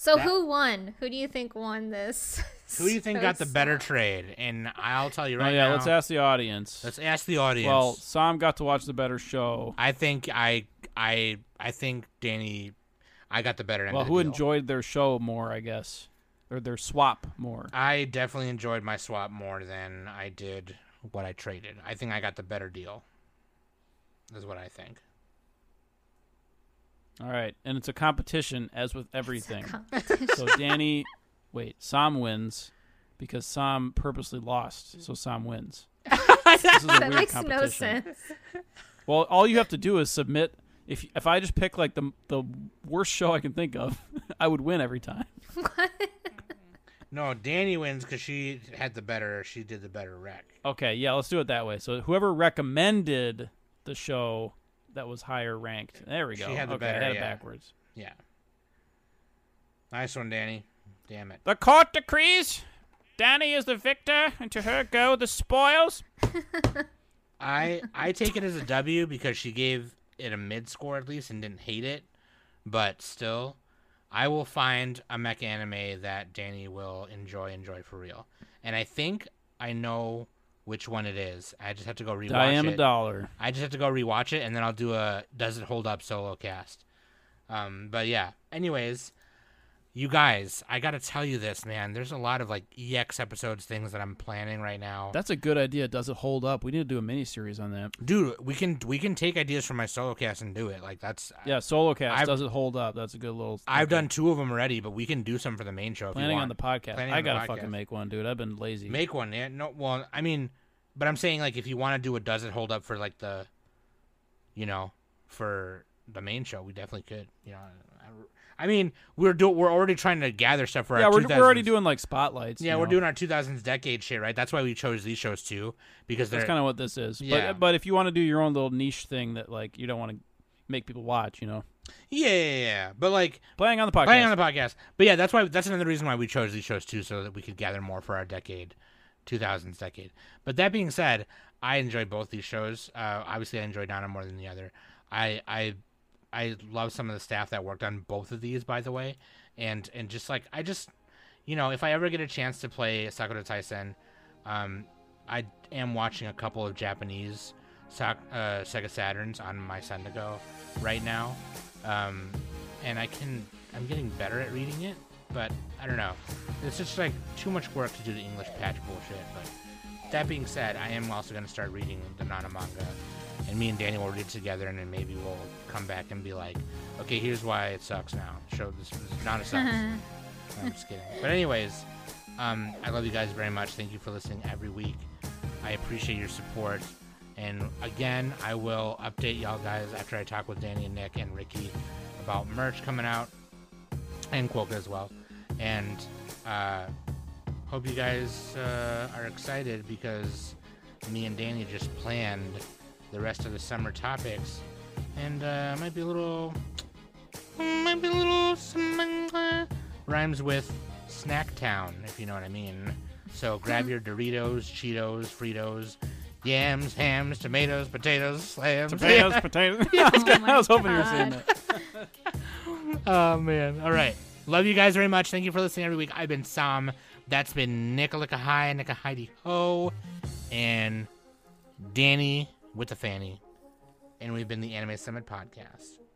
So who won? Who do you think won this? Who do you think got the better trade? And I'll tell you right now. Yeah, let's ask the audience. Well, Sam got to watch the better show. I think I think Danny, I got the better end of the deal. Well, who enjoyed their show more, I guess, or their swap more? I definitely enjoyed my swap more than I did what I traded. I think I got the better deal. That's what I think. All right, and it's a competition, as with everything. So Sam wins because Sam purposely lost, so Sam wins. That makes no sense. Well, all you have to do is submit. If I just pick like the worst show I can think of, I would win every time. What? No, Danny wins because she did the better rec. Okay, yeah, let's do it that way. So whoever recommended the show that was higher ranked. There we go. She had the better, I had it backwards. Yeah. Nice one, Danny. Damn it. The court decrees. Danny is the victor, and to her go the spoils. I take it as a W because she gave it a mid score at least and didn't hate it. But still, I will find a mech anime that Danny will enjoy for real. And I think I know which one it is. I just have to go rewatch it. I just have to go rewatch it, and then I'll do a Does It Hold Up solo cast. But yeah. Anyways, you guys, I gotta tell you this, man. There's a lot of like EX episodes things that I'm planning right now. That's a good idea. Does it hold up? We need to do a miniseries on that, dude. We can take ideas from my solo cast and do it. Like that's solo cast. Does it hold up? That's a good little. I've done 2 of them already, but we can do some for the main show. Planning if you want. On the podcast. I gotta fucking make one, dude. I've been lazy. Make one, yeah. No, well, I mean. But I'm saying, like, if you want to do a Does It Hold Up for, like, the, you know, for the main show, we definitely could. You know, I mean, we're already trying to gather stuff for our 2000s. We're already doing, like, spotlights. Yeah, we're doing our 2000s decade shit, right? That's why we chose these shows, too, because that's kind of what this is. Yeah. But if you want to do your own little niche thing that, like, you don't want to make people watch, you know? Yeah. But, like... Playing on the podcast. But, yeah, that's another reason why we chose these shows, too, so that we could gather more for our 2000s decade. But that being said, I enjoyed both these shows. Obviously, I enjoyed Nana more than the other. I love some of the staff that worked on both of these, by the way. And just like, I just, you know, if I ever get a chance to play Sakura Taisen, I am watching a couple of Japanese Sega Saturns on my Sendigo right now. And I'm getting better at reading it. But I don't know. It's just like too much work to do the English patch bullshit. But that being said, I am also going to start reading the Nana manga. And me and Danny will read it together, and then maybe we'll come back and be like, okay, here's why it sucks now. Show this Nana sucks. No, I'm just kidding. But anyways, I love you guys very much. Thank you for listening every week. I appreciate your support. And again, I will update y'all guys after I talk with Danny and Nick and Ricky about merch coming out. And Quokka as well. And hope you guys are excited because me and Danny just planned the rest of the summer topics, and might be a little rhymes with Snack Town, if you know what I mean. So grab your Doritos, Cheetos, Fritos, yams, hams, tomatoes, potatoes, slams. Tomatoes, potatoes. Yeah, I was hoping you were saying that. Oh man! All right. Love you guys very much. Thank you for listening every week. I've been Sam. That's been Nick-a-lick-a-hi, Nick-a-hidey-ho, and Danny with a fanny. And we've been the Anime Summit Podcast.